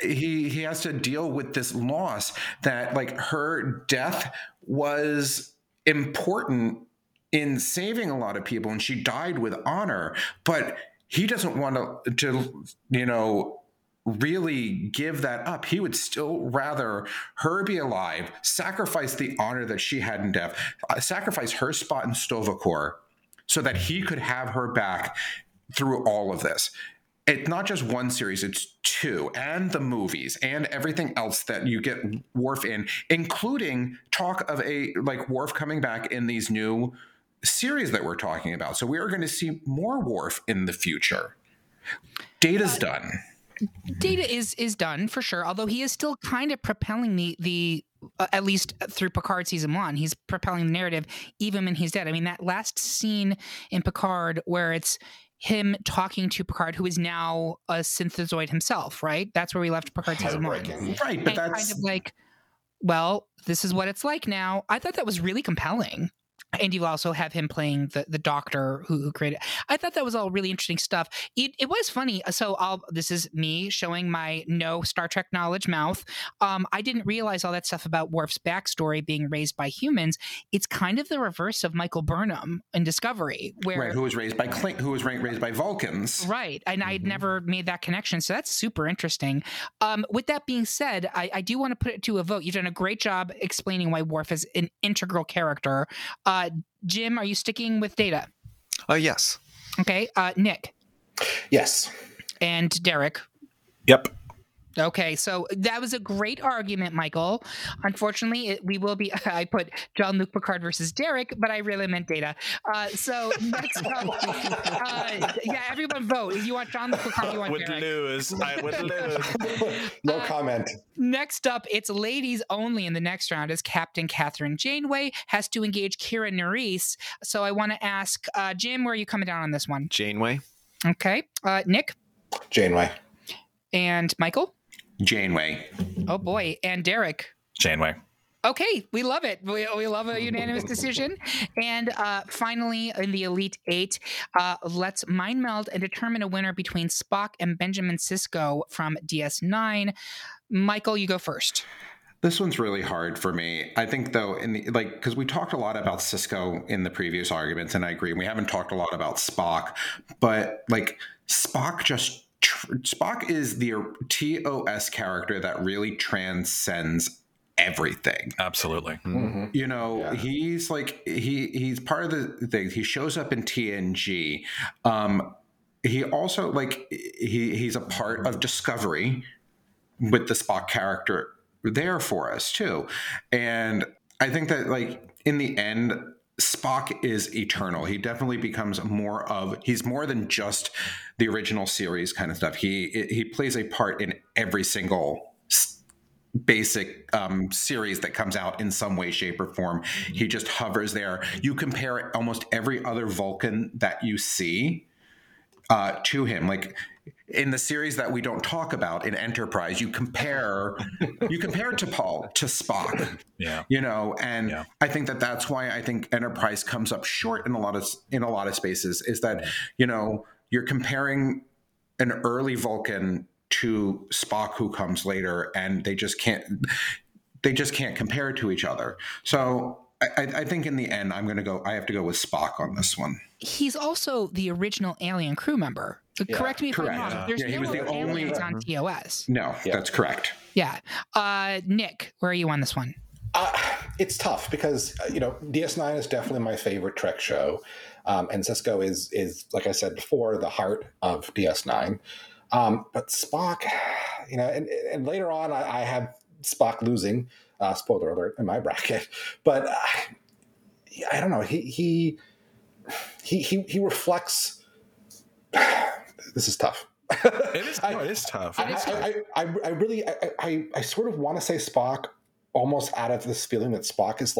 he has to deal with this loss that, like, her death was important in saving a lot of people, and she died with honor, but he doesn't want to you know, really give that up. He would still rather her be alive, sacrifice the honor that she had in death, sacrifice her spot in Stovacor so that he could have her back through all of this. It's not just one series, it's two, and the movies and everything else that you get Worf in, including talk of Worf coming back in these new series that we're talking about. So we are going to see more Worf in the future. Data's done. Data is done for sure, although he is still kind of propelling the at least through Picard season one, he's propelling the narrative even when he's dead. I mean, that last scene in Picard where it's him talking to Picard, who is now a synthezoid himself, right? That's where we left Picard season one. Right, but that's kind of like, well, this is what it's like now. I thought that was really compelling. And you also have him playing the Doctor who created. I thought that was all really interesting stuff. It was funny. So this is me showing my no Star Trek knowledge mouth. I didn't realize all that stuff about Worf's backstory being raised by humans. It's kind of the reverse of Michael Burnham in Discovery, where who was raised by raised by Vulcans, right? And I'd never made that connection. So that's super interesting. With that being said, I do want to put it to a vote. You've done a great job explaining why Worf is an integral character. Jim, are you sticking with Data? Yes. Okay. Nick? Yes. And Derek? Yep. Okay, so that was a great argument, Michael. Unfortunately, we will be – I put Jean-Luc Picard versus Derek, but I really meant Data. So next up everyone vote. If you want Jean-Luc Picard, you want Derek. I would lose. No comment. Next up, it's ladies only in the next round as Captain Kathryn Janeway has to engage Kira Nerys. So I want to ask Jim, where are you coming down on this one? Janeway. Okay. Nick? Janeway. And Michael? Janeway. Oh, boy. And Derek? Janeway. Okay. We love it. We love a unanimous decision. And finally, in the Elite Eight, let's mind meld and determine a winner between Spock and Benjamin Sisko from DS9. Michael, you go first. This one's really hard for me. I think, though, because we talked a lot about Sisko in the previous arguments, and I agree. We haven't talked a lot about Spock, but Spock is the TOS character that really transcends everything. Absolutely. Mm-hmm. You know, he's he's part of the thing. He shows up in TNG. He also he's a part of Discovery with the Spock character there for us too. And I think that in the end, Spock is eternal. He definitely becomes he's more than just the original series kind of stuff. He plays a part in every single basic series that comes out in some way, shape, or form. He just hovers there. You compare almost every other Vulcan that you see to him. In the series that we don't talk about in Enterprise, you compare T'Pol to Spock, I think that's why I think Enterprise comes up short in a lot of spaces is that, you're comparing an early Vulcan to Spock who comes later, and they just can't compare to each other. So I think in the end, I have to go with Spock on this one. He's also the original alien crew member. Correct me if I'm wrong. There's he was the only on TOS. No, that's correct. Yeah. Nick, where are you on this one? It's tough because, DS9 is definitely my favorite Trek show. And Sisko is, like I said before, the heart of DS9. But Spock, and later on, I have Spock losing, spoiler alert, in my bracket. But I don't know. He reflects... This is tough. It is tough. I really sort of want to say Spock almost out of this feeling that Spock is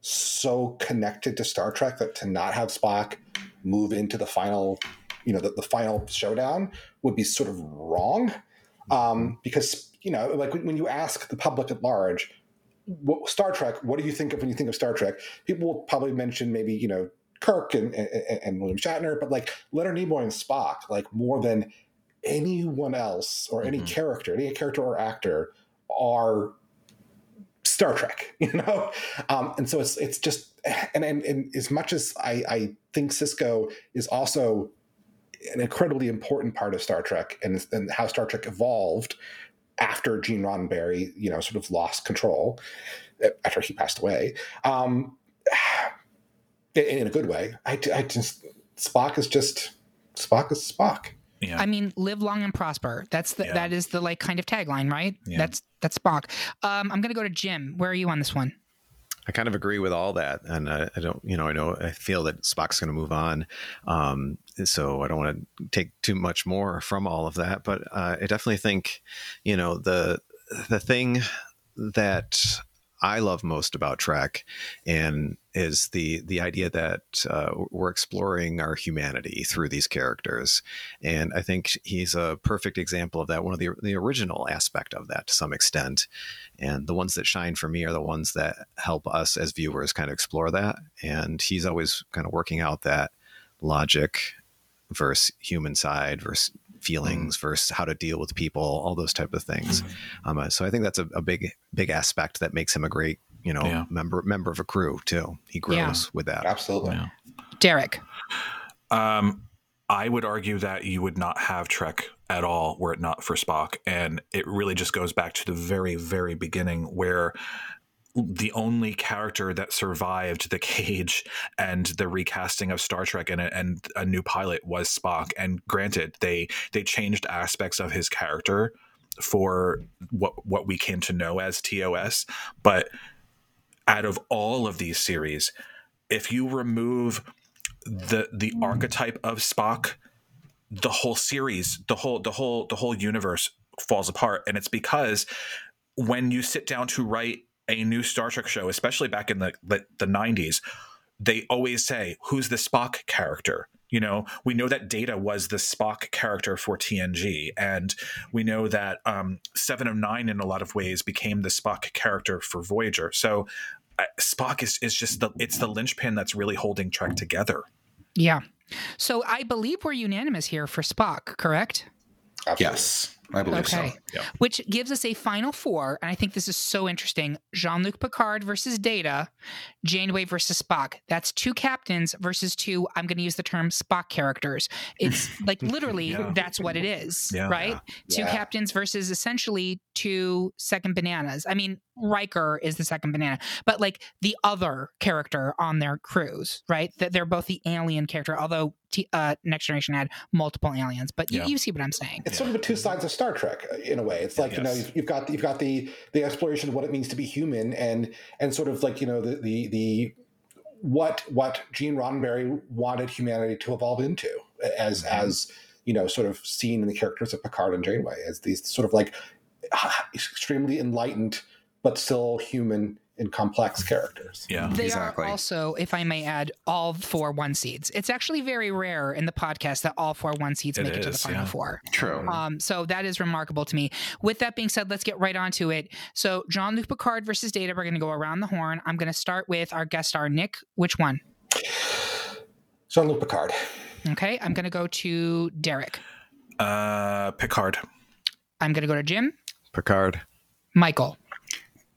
so connected to Star Trek that to not have Spock move into the final, the final showdown would be sort of wrong. Because, when you ask the public at large, Star Trek, what do you think of when you think of Star Trek? People will probably mention maybe, Kirk and William Shatner, but Leonard Nimoy and Spock, more than anyone else or any character or actor are Star Trek, and so it's just and as much as I think Sisko is also an incredibly important part of Star Trek and how Star Trek evolved after Gene Roddenberry, sort of lost control after he passed away. In a good way. Spock is Spock. Yeah. I mean, live long and prosper. That is the kind of tagline, right? Yeah. That's Spock. I'm going to go to Jim. Where are you on this one? I kind of agree with all that. And I feel that Spock's going to move on. So I don't want to take too much more from all of that, but I definitely think, the thing that I love most about Trek, and is the idea that we're exploring our humanity through these characters. And I think he's a perfect example of that, one of the original aspect of that to some extent. And the ones that shine for me are the ones that help us as viewers kind of explore that. And he's always kind of working out that logic versus human side versus feelings versus how to deal with people, all those type of things. So I think that's a big aspect that makes him a great, member of a crew too. He grows with that. Absolutely. Yeah. Derek. I would argue that you would not have Trek at all were it not for Spock. And it really just goes back to the very, very beginning where the only character that survived the cage and the recasting of Star Trek and a new pilot was Spock. And granted, they changed aspects of his character for what we came to know as TOS. But out of all of these series, if you remove the archetype of Spock, the whole series, the whole universe falls apart. And it's because when you sit down to write a new Star Trek show, especially back in the 90s, they always say, who's the Spock character? You know, we know that Data was the Spock character for TNG, and we know that Seven of Nine in a lot of ways became the Spock character for Voyager. So Spock is just it's the linchpin that's really holding Trek together. Yeah. So I believe we're unanimous here for Spock, correct? Absolutely. Yes. I believe so. Yeah. Which gives us a final four, and I think this is so interesting. Jean-Luc Picard versus Data, Janeway versus Spock. That's two captains versus two, I'm going to use the term, Spock characters. It's like literally that's what it is, right? Yeah. Two captains versus essentially two second bananas. I mean, Riker is the second banana, but like the other character on their crews, right? That they're both the alien character, although Next Generation had multiple aliens, but you see what I'm saying. It's sort of a two sides of Star Trek in a way. It's like, you've got the exploration of what it means to be human and sort of like, the what Gene Roddenberry wanted humanity to evolve into as sort of seen in the characters of Picard and Janeway as these sort of like extremely enlightened, but still human and complex characters. Yeah, they exactly. are also, if I may add, all 4 1 seeds. It's actually very rare in the podcast that all 4 1 seeds make it to the final four. True. So that is remarkable to me. With that being said, let's get right onto it. So Jean-Luc Picard versus Data, we're going to go around the horn. I'm going to start with our guest star, Nick. Which one? Jean-Luc Picard. Okay, I'm going to go to Derek. Picard. I'm going to go to Jim. Picard. Michael.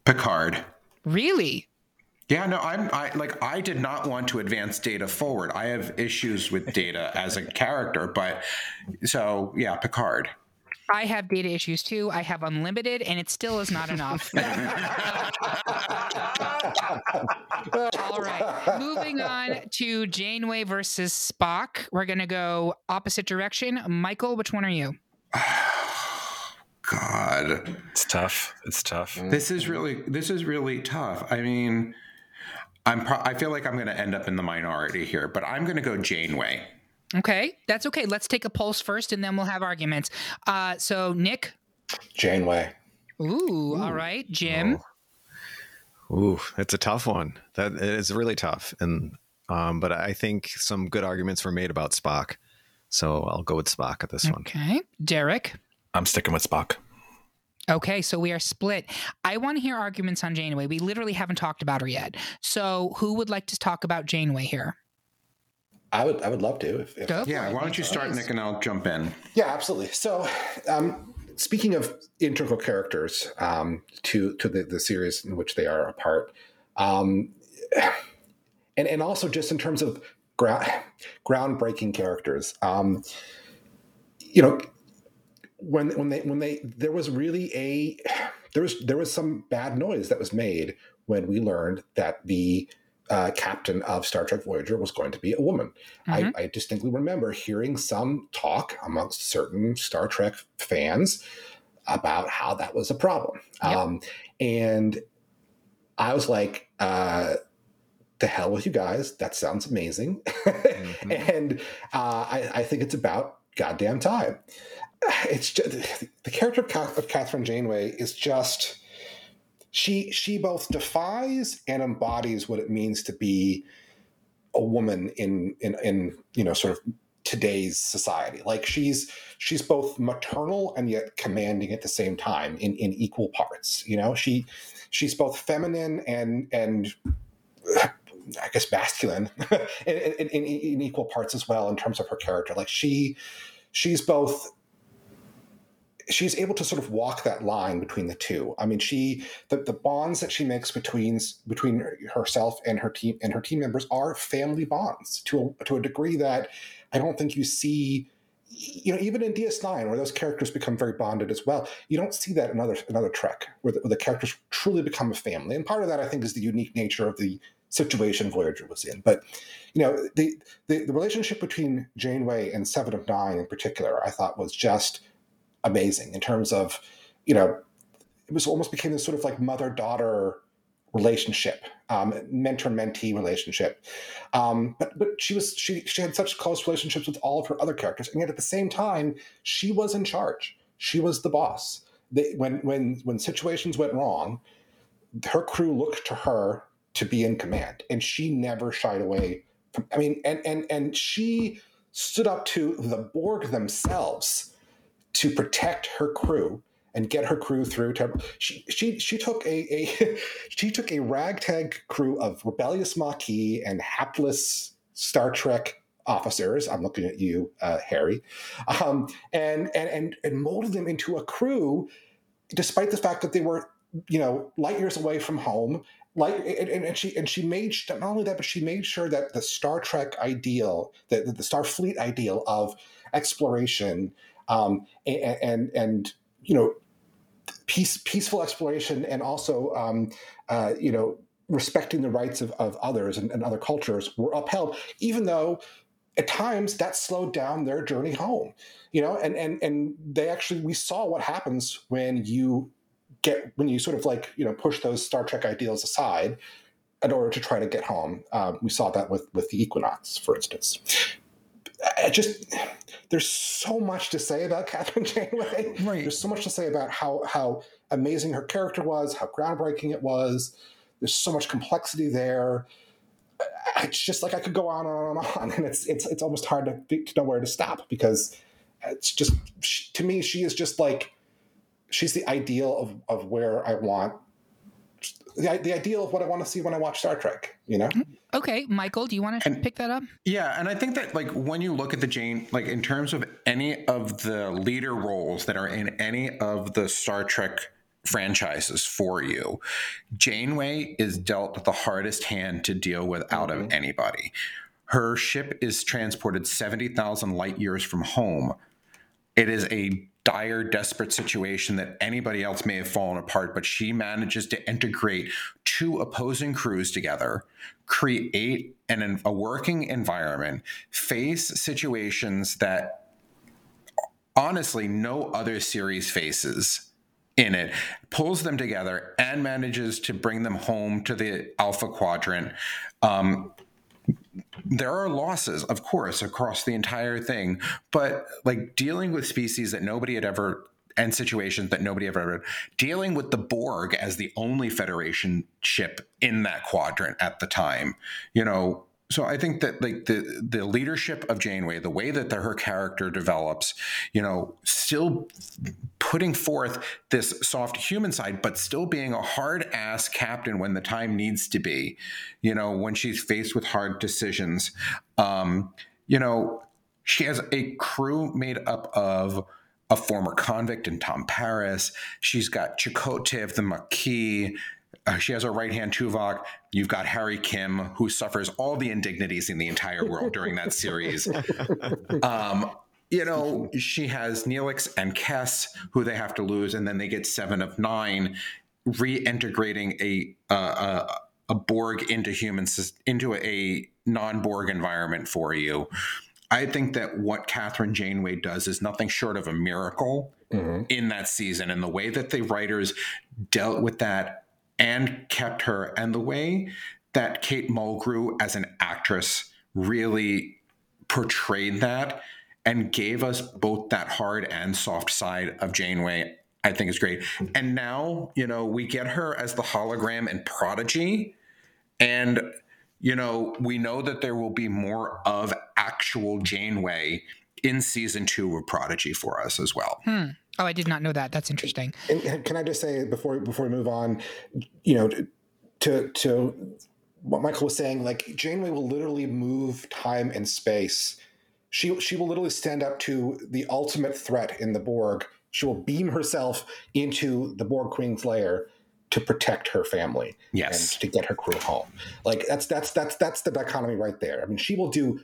Picard. Really? Yeah, no, I did not want to advance Data forward. I have issues with Data as a character, but Picard. I have Data issues too. I have unlimited, and it still is not enough. All right. Moving on to Janeway versus Spock. We're going to go opposite direction. Michael, which one are you? God, it's tough. This is really tough. I mean, I feel like I'm going to end up in the minority here, but I'm going to go Janeway. Okay, that's okay. Let's take a pulse first, and then we'll have arguments. So Nick, Janeway. Ooh, all right, Jim. Oh. Ooh, it's a tough one. That is really tough, and but I think some good arguments were made about Spock, so I'll go with Spock at this one. Okay, Derek. I'm sticking with Spock. Okay, so we are split. I want to hear arguments on Janeway. We literally haven't talked about her yet. So who would like to talk about Janeway here? I would love to. Why don't you start, Nick, and I'll jump in. Yeah, absolutely. So speaking of integral characters to the series in which they are a part, and also just in terms of groundbreaking characters, there was some bad noise that was made when we learned that the captain of Star Trek Voyager was going to be a woman. Mm-hmm. I distinctly remember hearing some talk amongst certain Star Trek fans about how that was a problem. Yep. And I was like, the hell with you guys. That sounds amazing. Mm-hmm. And I think it's about goddamn time. It's just, the character of Kathryn Janeway is just She both defies and embodies what it means to be a woman in you know, sort of today's society. Like she's both maternal and yet commanding at the same time in equal parts. You know, she's both feminine and I guess masculine in equal parts as well in terms of her character. Like she's both. She's able to sort of walk that line between the two. I mean, the bonds that she makes between herself and her team members are family bonds to a degree that I don't think you see, you know, even in DS9 where those characters become very bonded as well. You don't see that in another Trek where the characters truly become a family. And part of that, I think, is the unique nature of the situation Voyager was in. But, you know, the relationship between Janeway and Seven of Nine in particular, I thought was just amazing in terms of, you know, it was almost became this sort of like mother-daughter relationship, mentor-mentee relationship. But she had such close relationships with all of her other characters, and yet at the same time, she was in charge. She was the boss. When situations went wrong, her crew looked to her to be in command, and she never shied away from. I mean, and she stood up to the Borg themselves to protect her crew and get her crew through. She took a ragtag crew of rebellious Maquis and hapless Star Trek officers. I'm looking at you, Harry, and molded them into a crew, despite the fact that they were, you know, light years away from home. She made not only that, but she made sure that the Star Trek ideal, the Starfleet ideal of exploration. And you know, peaceful exploration, and also you know, respecting the rights of others and other cultures were upheld, even though at times that slowed down their journey home. You know, and they actually, we saw what happens when you sort of like, you know, push those Star Trek ideals aside in order to try to get home. We saw that with the Equinox, for instance. There's so much to say about Kathryn Janeway. Right. There's so much to say about how amazing her character was, how groundbreaking it was. There's so much complexity there. It's just like I could go on and on and on, and it's almost hard to know where to stop, because it's just, to me, she is just like, she's the ideal of where I want, the ideal of what I want to see when I watch Star Trek, you know? Okay, Michael, do you want to pick that up? Yeah, and I think that, like, when you look at the Jane, like, in terms of any of the leader roles that are in any of the Star Trek franchises for you, Janeway is dealt the hardest hand to deal with out of anybody. Her ship is transported 70,000 light years from home. It is a dire, desperate situation that anybody else may have fallen apart, but she manages to integrate two opposing crews together, create a working environment, face situations that honestly no other series faces in it, pulls them together, and manages to bring them home to the Alpha Quadrant. There are losses, of course, across the entire thing, but like dealing with species that nobody had ever, and situations that nobody had ever, dealing with the Borg as the only Federation ship in that quadrant at the time, you know. So I think that like the leadership of Janeway, the way that her character develops, you know, still putting forth this soft human side, but still being a hard-ass captain when the time needs to be, you know, when she's faced with hard decisions. You know, she has a crew made up of a former convict in Tom Paris. She's got Chakotay of the Maquis. She has her right-hand Tuvok. You've got Harry Kim, who suffers all the indignities in the entire world during that series. You know, she has Neelix and Kes, who they have to lose, and then they get Seven of Nine, reintegrating a Borg into humans, into a non-Borg environment for you. I think that what Kathryn Janeway does is nothing short of a miracle in that season, and the way that the writers dealt with that and kept her, and the way that Kate Mulgrew as an actress really portrayed that and gave us both that hard and soft side of Janeway I think is great. And now, you know, we get her as the hologram and Prodigy. And, you know, we know that there will be more of actual Janeway in season 2 of Prodigy for us as well. Hmm. Oh, I did not know that. That's interesting. And can I just say before we move on, you know, to what Michael was saying, like Janeway will literally move time and space. She will literally stand up to the ultimate threat in the Borg. She will beam herself into the Borg Queen's lair to protect her family, yes, and to get her crew home. Like that's the dichotomy right there. I mean, she will do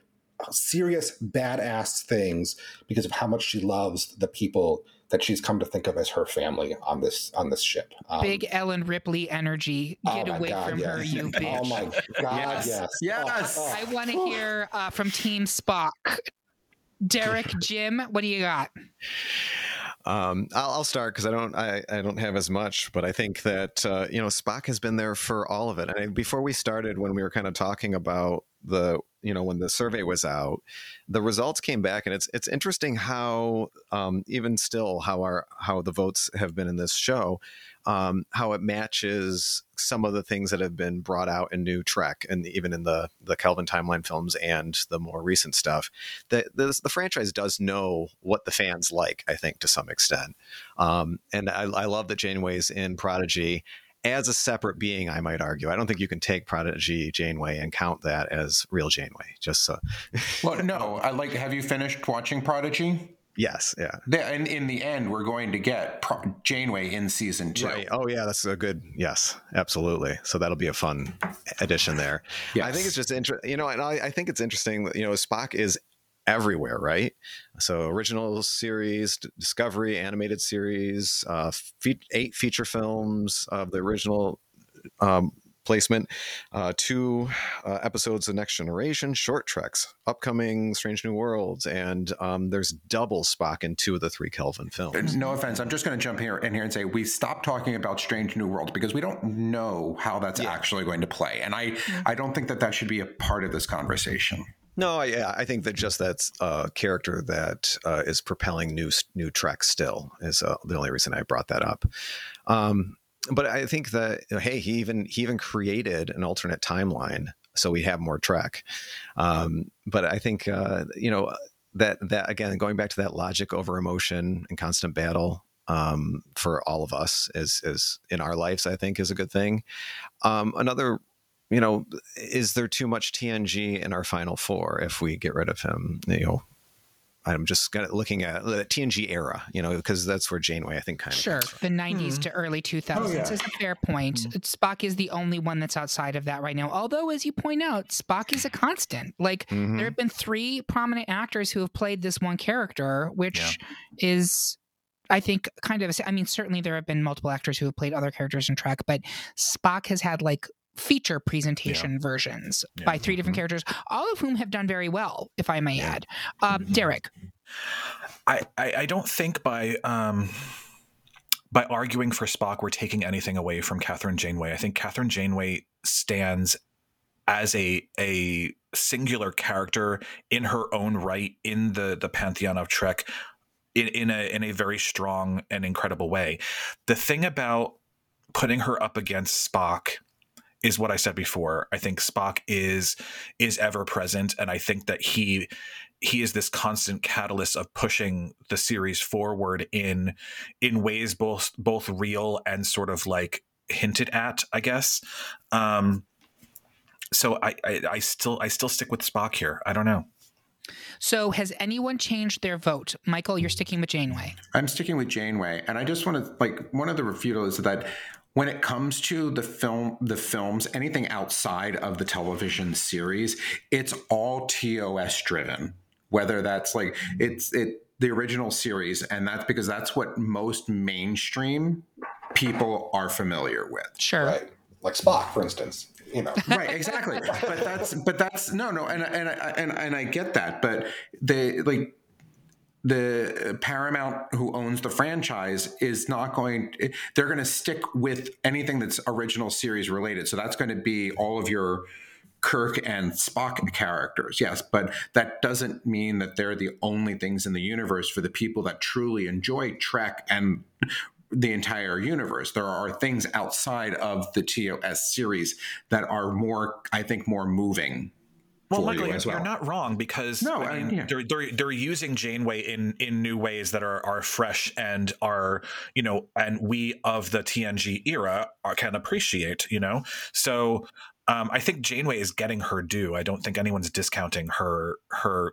serious badass things because of how much she loves the people that she's come to think of as her family on this ship. Big Ellen Ripley energy. Get away from her, you bitch. Oh my God, yes. I want to hear from Team Spock. Derek, Jim, what do you got? I'll start because I don't have as much, but I think that you know, Spock has been there for all of it. And before we started, when we were kind of talking about the, you know, when the survey was out, the results came back, and it's interesting how even still how the votes have been in this show, how it matches some of the things that have been brought out in New Trek and even in the Kelvin timeline films and the more recent stuff. The franchise does know what the fans like, I think, to some extent. And I love that Janeway's in Prodigy as a separate being, I might argue. I don't think you can take Prodigy Janeway and count that as real Janeway. Just so. Well, no, have you finished watching Prodigy? Yes, yeah. And in the end, we're going to get Janeway in season 2. Right. Oh, yeah, that's a good, yes, absolutely. So that'll be a fun addition there. Yes. I think it's just interesting, you know, and I think it's interesting that, you know, Spock is everywhere, right? So original series, Discovery, animated series, 8 feature films of the original placement, 2 episodes of Next Generation, Short Treks, upcoming Strange New Worlds, and there's double Spock in 2 of the 3 Kelvin films. No offense, I'm just going to jump in here and say we stopped talking about Strange New Worlds because we don't know how that's actually going to play, and I don't think that should be a part of this conversation. No, yeah, I think that just that's a character that is propelling new Trek still is the only reason I brought that up. But I think that, hey, he even created an alternate timeline, so we have more Trek. But I think, you know, that again, going back to that logic over emotion and constant battle for all of us is in our lives, I think, is a good thing. Another, you know, is there too much TNG in our Final Four if we get rid of him? You know, I'm just looking at the TNG era, you know, because that's where Janeway, I think, kind of. Sure, the 90s to early 2000s is a fair point. Spock is the only one that's outside of that right now. Although, as you point out, Spock is a constant. Like, there have been 3 prominent actors who have played this one character, which is, I think, kind of, I mean, certainly there have been multiple actors who have played other characters in Trek, but Spock has had, like, feature presentation versions by 3 different characters, all of whom have done very well, if I may add. Derek? I don't think by arguing for Spock we're taking anything away from Kathryn Janeway. I think Kathryn Janeway stands as a singular character in her own right in the pantheon of Trek in a very strong and incredible way. The thing about putting her up against Spock is what I said before. I think Spock is ever present, and I think that he is this constant catalyst of pushing the series forward in ways both real and sort of like hinted at, I guess. So I still stick with Spock here. I don't know. So has anyone changed their vote? Michael, you're sticking with Janeway. I'm sticking with Janeway, and I just want to, like, one of the refutal is that when it comes to the films, anything outside of the television series, it's all TOS driven. Whether that's like it's the original series, and that's because that's what most mainstream people are familiar with. Sure, right? Like Spock, for instance. You know, right? Exactly. But that's no, and I get that, but the Paramount, who owns the franchise, is not going – they're going to stick with anything that's original series related. So that's going to be all of your Kirk and Spock characters, yes. But that doesn't mean that they're the only things in the universe for the people that truly enjoy Trek and the entire universe. There are things outside of the TOS series that are more, I think, more moving. Well, Michael, you're not wrong, because they're using Janeway in new ways that are fresh and are, you know, and we of the TNG era can appreciate, you know. So I think Janeway is getting her due. I don't think anyone's discounting her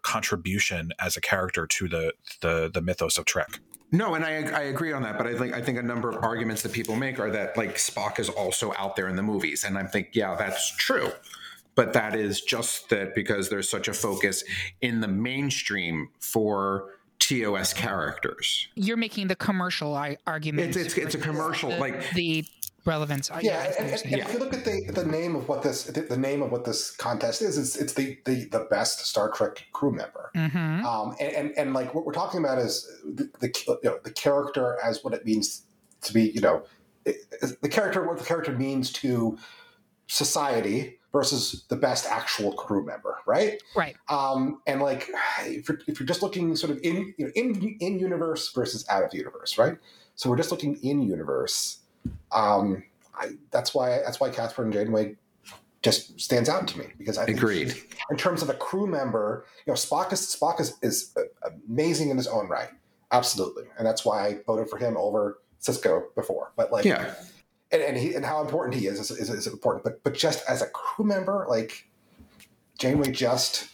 contribution as a character to the mythos of Trek. No, and I agree on that, but I think a number of arguments that people make are that, like, Spock is also out there in the movies, and I'm thinking, yeah, that's true. But that is just that because there's such a focus in the mainstream for TOS characters. You're making the commercial argument. It's a commercial, the relevance. If you look at the name of what this contest is, it's the best Star Trek crew member. Mm-hmm. And like what we're talking about is the character as what it means to be, you know, what the character means to society versus the best actual crew member, right? Right. And like, if you're just looking sort of in universe versus out of universe, right? So we're just looking in universe. That's why Kathryn Janeway just stands out to me, because I think in terms of a crew member, you know, Spock is amazing in his own right, absolutely, and that's why I voted for him over Sisko before. But like, yeah. And how important he is important, but just as a crew member, like, Janeway just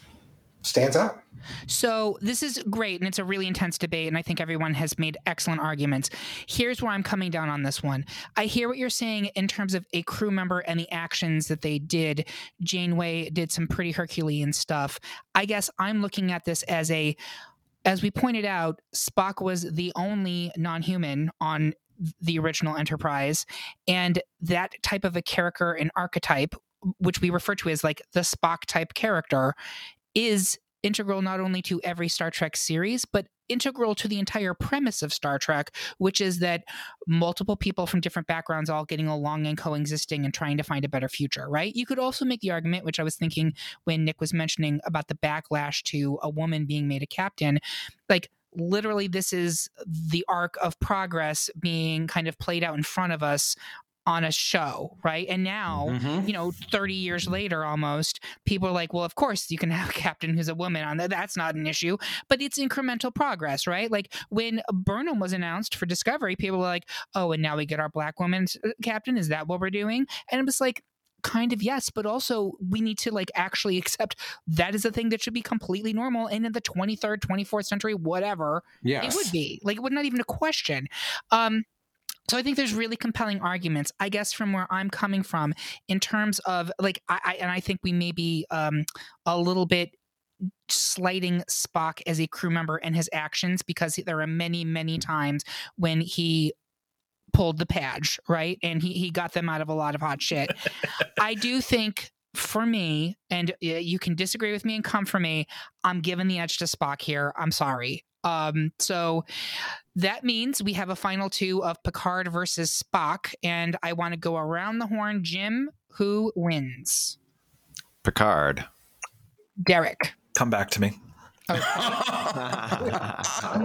stands out. So this is great, and it's a really intense debate, and I think everyone has made excellent arguments. Here's where I'm coming down on this one. I hear what you're saying in terms of a crew member and the actions that they did. Janeway did some pretty Herculean stuff. I guess I'm looking at this as we pointed out, Spock was the only non-human on the original Enterprise, and that type of a character and archetype, which we refer to as like the Spock type character, is integral not only to every Star Trek series, but integral to the entire premise of Star Trek, which is that multiple people from different backgrounds all getting along and coexisting and trying to find a better future, right? You could also make the argument, which I was thinking when Nick was mentioning about the backlash to a woman being made a captain, like, literally, this is the arc of progress being kind of played out in front of us on a show, right? And now, mm-hmm. you know, 30 years later almost, people are like, well, of course you can have a captain who's a woman on there. That's not an issue. But it's incremental progress, right? Like, when Burnham was announced for Discovery, people were like, oh, and now we get our Black woman's captain? Is that what we're doing? And it was like, kind of yes, but also we need to like actually accept that is a thing that should be completely normal, and in the 23rd, 24th century, whatever, yes. It would be like, it would not even a question. So I think there's really compelling arguments, I guess, from where I'm coming from in terms of like, I think we may be a little bit slighting Spock as a crew member and his actions, because there are many, many times when he pulled the badge, right? And he got them out of a lot of hot shit. I do think, for me, and you can disagree with me and come for me, I'm giving the edge to Spock here. I'm sorry. So that means we have a final two of Picard versus Spock, and I want to go around the horn. Jim, who wins? Picard. Derek. Come back to me. Okay.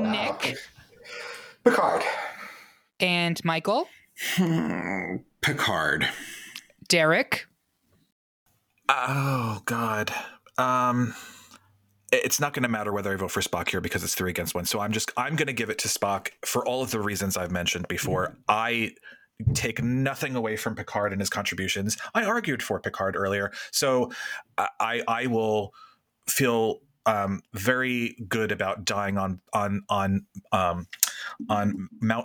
Nick. Picard. And Michael? Picard. Derek? Oh, God. It's not going to matter whether I vote for Spock here, because it's 3-1. So I'm going to give it to Spock for all of the reasons I've mentioned before. Mm-hmm. I take nothing away from Picard and his contributions. I argued for Picard earlier. So I will feel very good about dying on Mount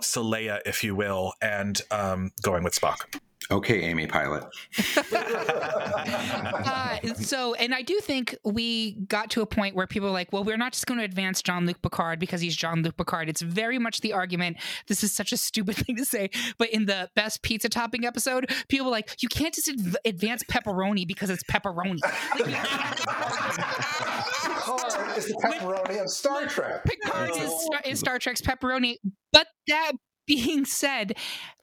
Saleha, if you will, and going with Spock. Okay, Amy Pilot. And I do think we got to a point where people were like, well, we're not just going to advance Jean-Luc Picard because he's Jean-Luc Picard. It's very much the argument. This is such a stupid thing to say, but in the best pizza topping episode, people were like, you can't just advance pepperoni because it's pepperoni. Picard is the pepperoni of Star Trek. Picard is Star Trek's pepperoni. But that being said,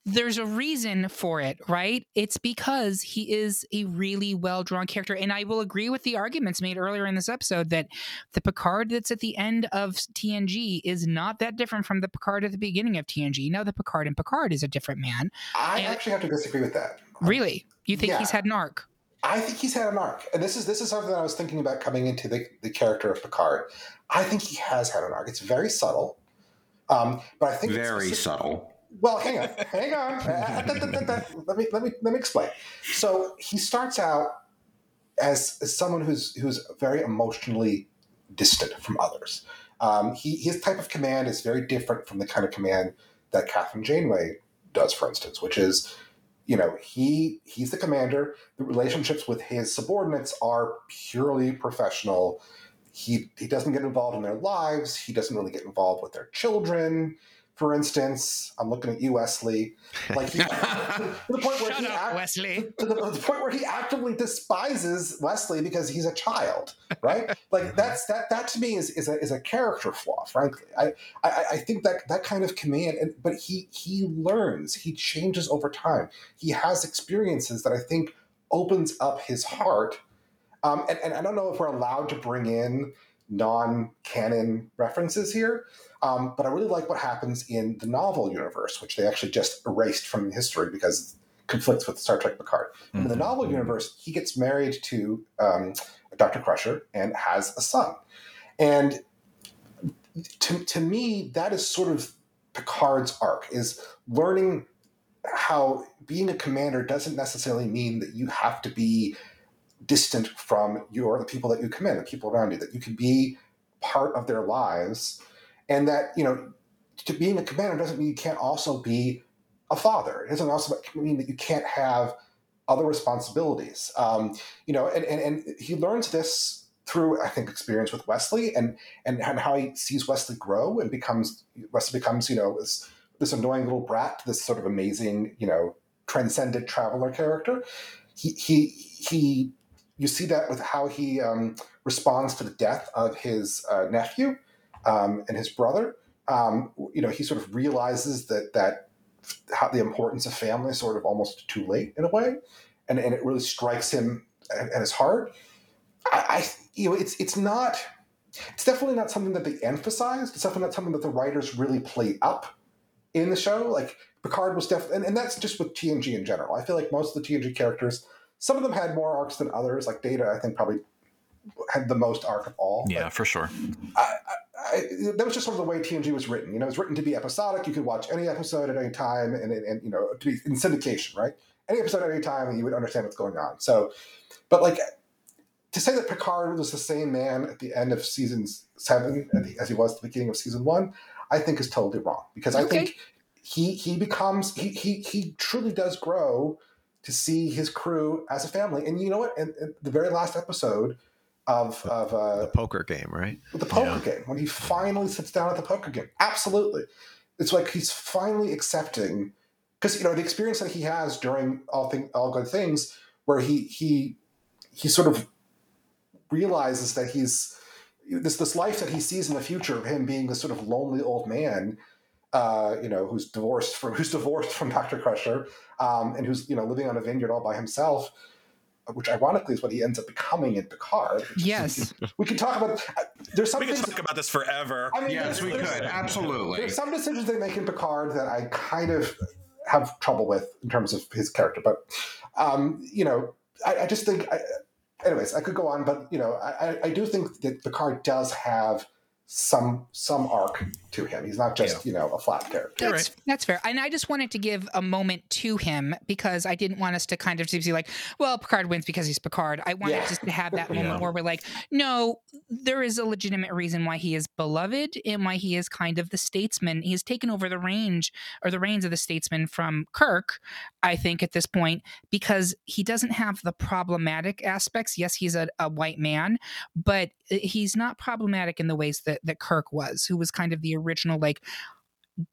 There's a reason for it, right? It's because he is a really well-drawn character. And I will agree with the arguments made earlier in this episode that the Picard that's at the end of TNG is not that different from the Picard at the beginning of TNG. Now, the Picard in Picard is a different man. I actually have to disagree with that. Really? You think he's had an arc? I think he's had an arc. And this is something that I was thinking about coming into the character of Picard. I think he has had an arc. It's very subtle. But I think very subtle. Well, hang on. Let me explain. So he starts out as someone who's very emotionally distant from others. His type of command is very different from the kind of command that Kathryn Janeway does, for instance, which is, you know, he's the commander. The relationships with his subordinates are purely professional. He doesn't get involved in their lives. He doesn't really get involved with their children. For instance, I'm looking at you, Wesley. Like, to the point where he actively despises Wesley because he's a child, right? Like that to me is a character flaw, frankly. I think that kind of command, but he learns, he changes over time. He has experiences that I think opens up his heart. And I don't know if we're allowed to bring in non-canon references here. But I really like what happens in the novel universe, which they actually just erased from history because it conflicts with Star Trek Picard. Mm-hmm. In the novel universe, he gets married to Dr. Crusher and has a son. And to me, that is sort of Picard's arc, is learning how being a commander doesn't necessarily mean that you have to be distant from the people that you command, the people around you, that you can be part of their lives. And that, you know, to being a commander doesn't mean you can't also be a father. It doesn't also mean that you can't have other responsibilities. You know, and he learns this through, I think, experience with Wesley and how he sees Wesley grow and Wesley becomes, you know, this annoying little brat, this sort of amazing, you know, transcendent traveler character. He you see that with how he responds to the death of his nephew. And his brother, you know, he sort of realizes that how the importance of family is sort of almost too late in a way, and it really strikes him at his heart. It's definitely not something that they emphasized. It's definitely not something that the writers really play up in the show. Like Picard was definitely, and that's just with TNG in general. I feel like most of the TNG characters, some of them had more arcs than others. Like Data, I think probably had the most arc of all. Yeah, for sure. I that was just sort of the way TNG was written. You know, it was written to be episodic. You could watch any episode at any time and you know, to be in syndication, right? Any episode at any time and you would understand what's going on. So, but like to say that Picard was the same man at the end of season 7 as he was at the beginning of season 1, I think is totally wrong, because I think he truly does grow to see his crew as a family. And you know what? In the very last episode of the poker game, right? The poker game, when he finally sits down at the poker game. Absolutely. It's like he's finally accepting, because, you know, the experience that he has during All Good Things, where he sort of realizes that he's this life that he sees in the future of him being this sort of lonely old man, you know, who's divorced from Dr. Crusher, and who's, you know, living on a vineyard all by himself, which ironically is what he ends up becoming in Picard. Yes. We can talk about... we can talk about this forever. I mean, yes, we could. Absolutely. There's some decisions they make in Picard that I kind of have trouble with in terms of his character. But, you know, I just think... Anyways, I could go on, but, you know, I do think that Picard does have some arc to him. He's not just, you know, a flat character. That's fair. And I just wanted to give a moment to him, because I didn't want us to kind of be like, well, Picard wins because he's Picard. I wanted just to have that moment where we're like, no, there is a legitimate reason why he is beloved and why he is kind of the statesman. He has taken over the reins of the statesman from Kirk, I think, at this point, because he doesn't have the problematic aspects. Yes, he's a white man, but he's not problematic in the ways that Kirk was, who was kind of the original, like,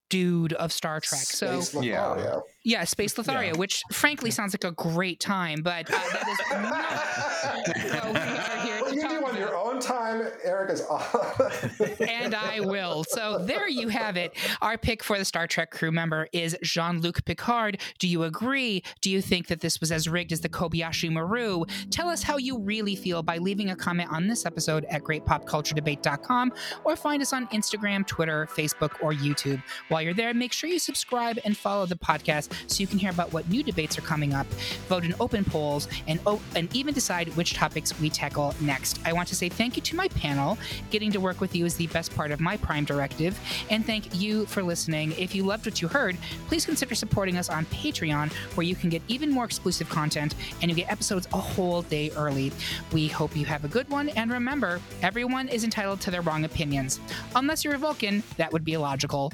dude of Star Trek. So Space Lothario, which frankly sounds like a great time, but that is not. So we are here. Well, you do on your own time. time, Eric is off. And I will. So there you have it. Our pick for the Star Trek crew member is Jean-Luc Picard. Do you agree? Do you think that this was as rigged as the Kobayashi Maru? Tell us how you really feel by leaving a comment on this episode at greatpopculturedebate.com or find us on Instagram, Twitter, Facebook, or YouTube. While you're there, make sure you subscribe and follow the podcast so you can hear about what new debates are coming up, vote in open polls, and even decide which topics we tackle next. I want to say thank you to my panel. Getting to work with you is the best part of my prime directive. And thank you for listening. If you loved what you heard, please consider supporting us on Patreon, where you can get even more exclusive content and you get episodes a whole day early. We hope you have a good one. And remember, everyone is entitled to their wrong opinions. Unless you're a Vulcan, that would be illogical.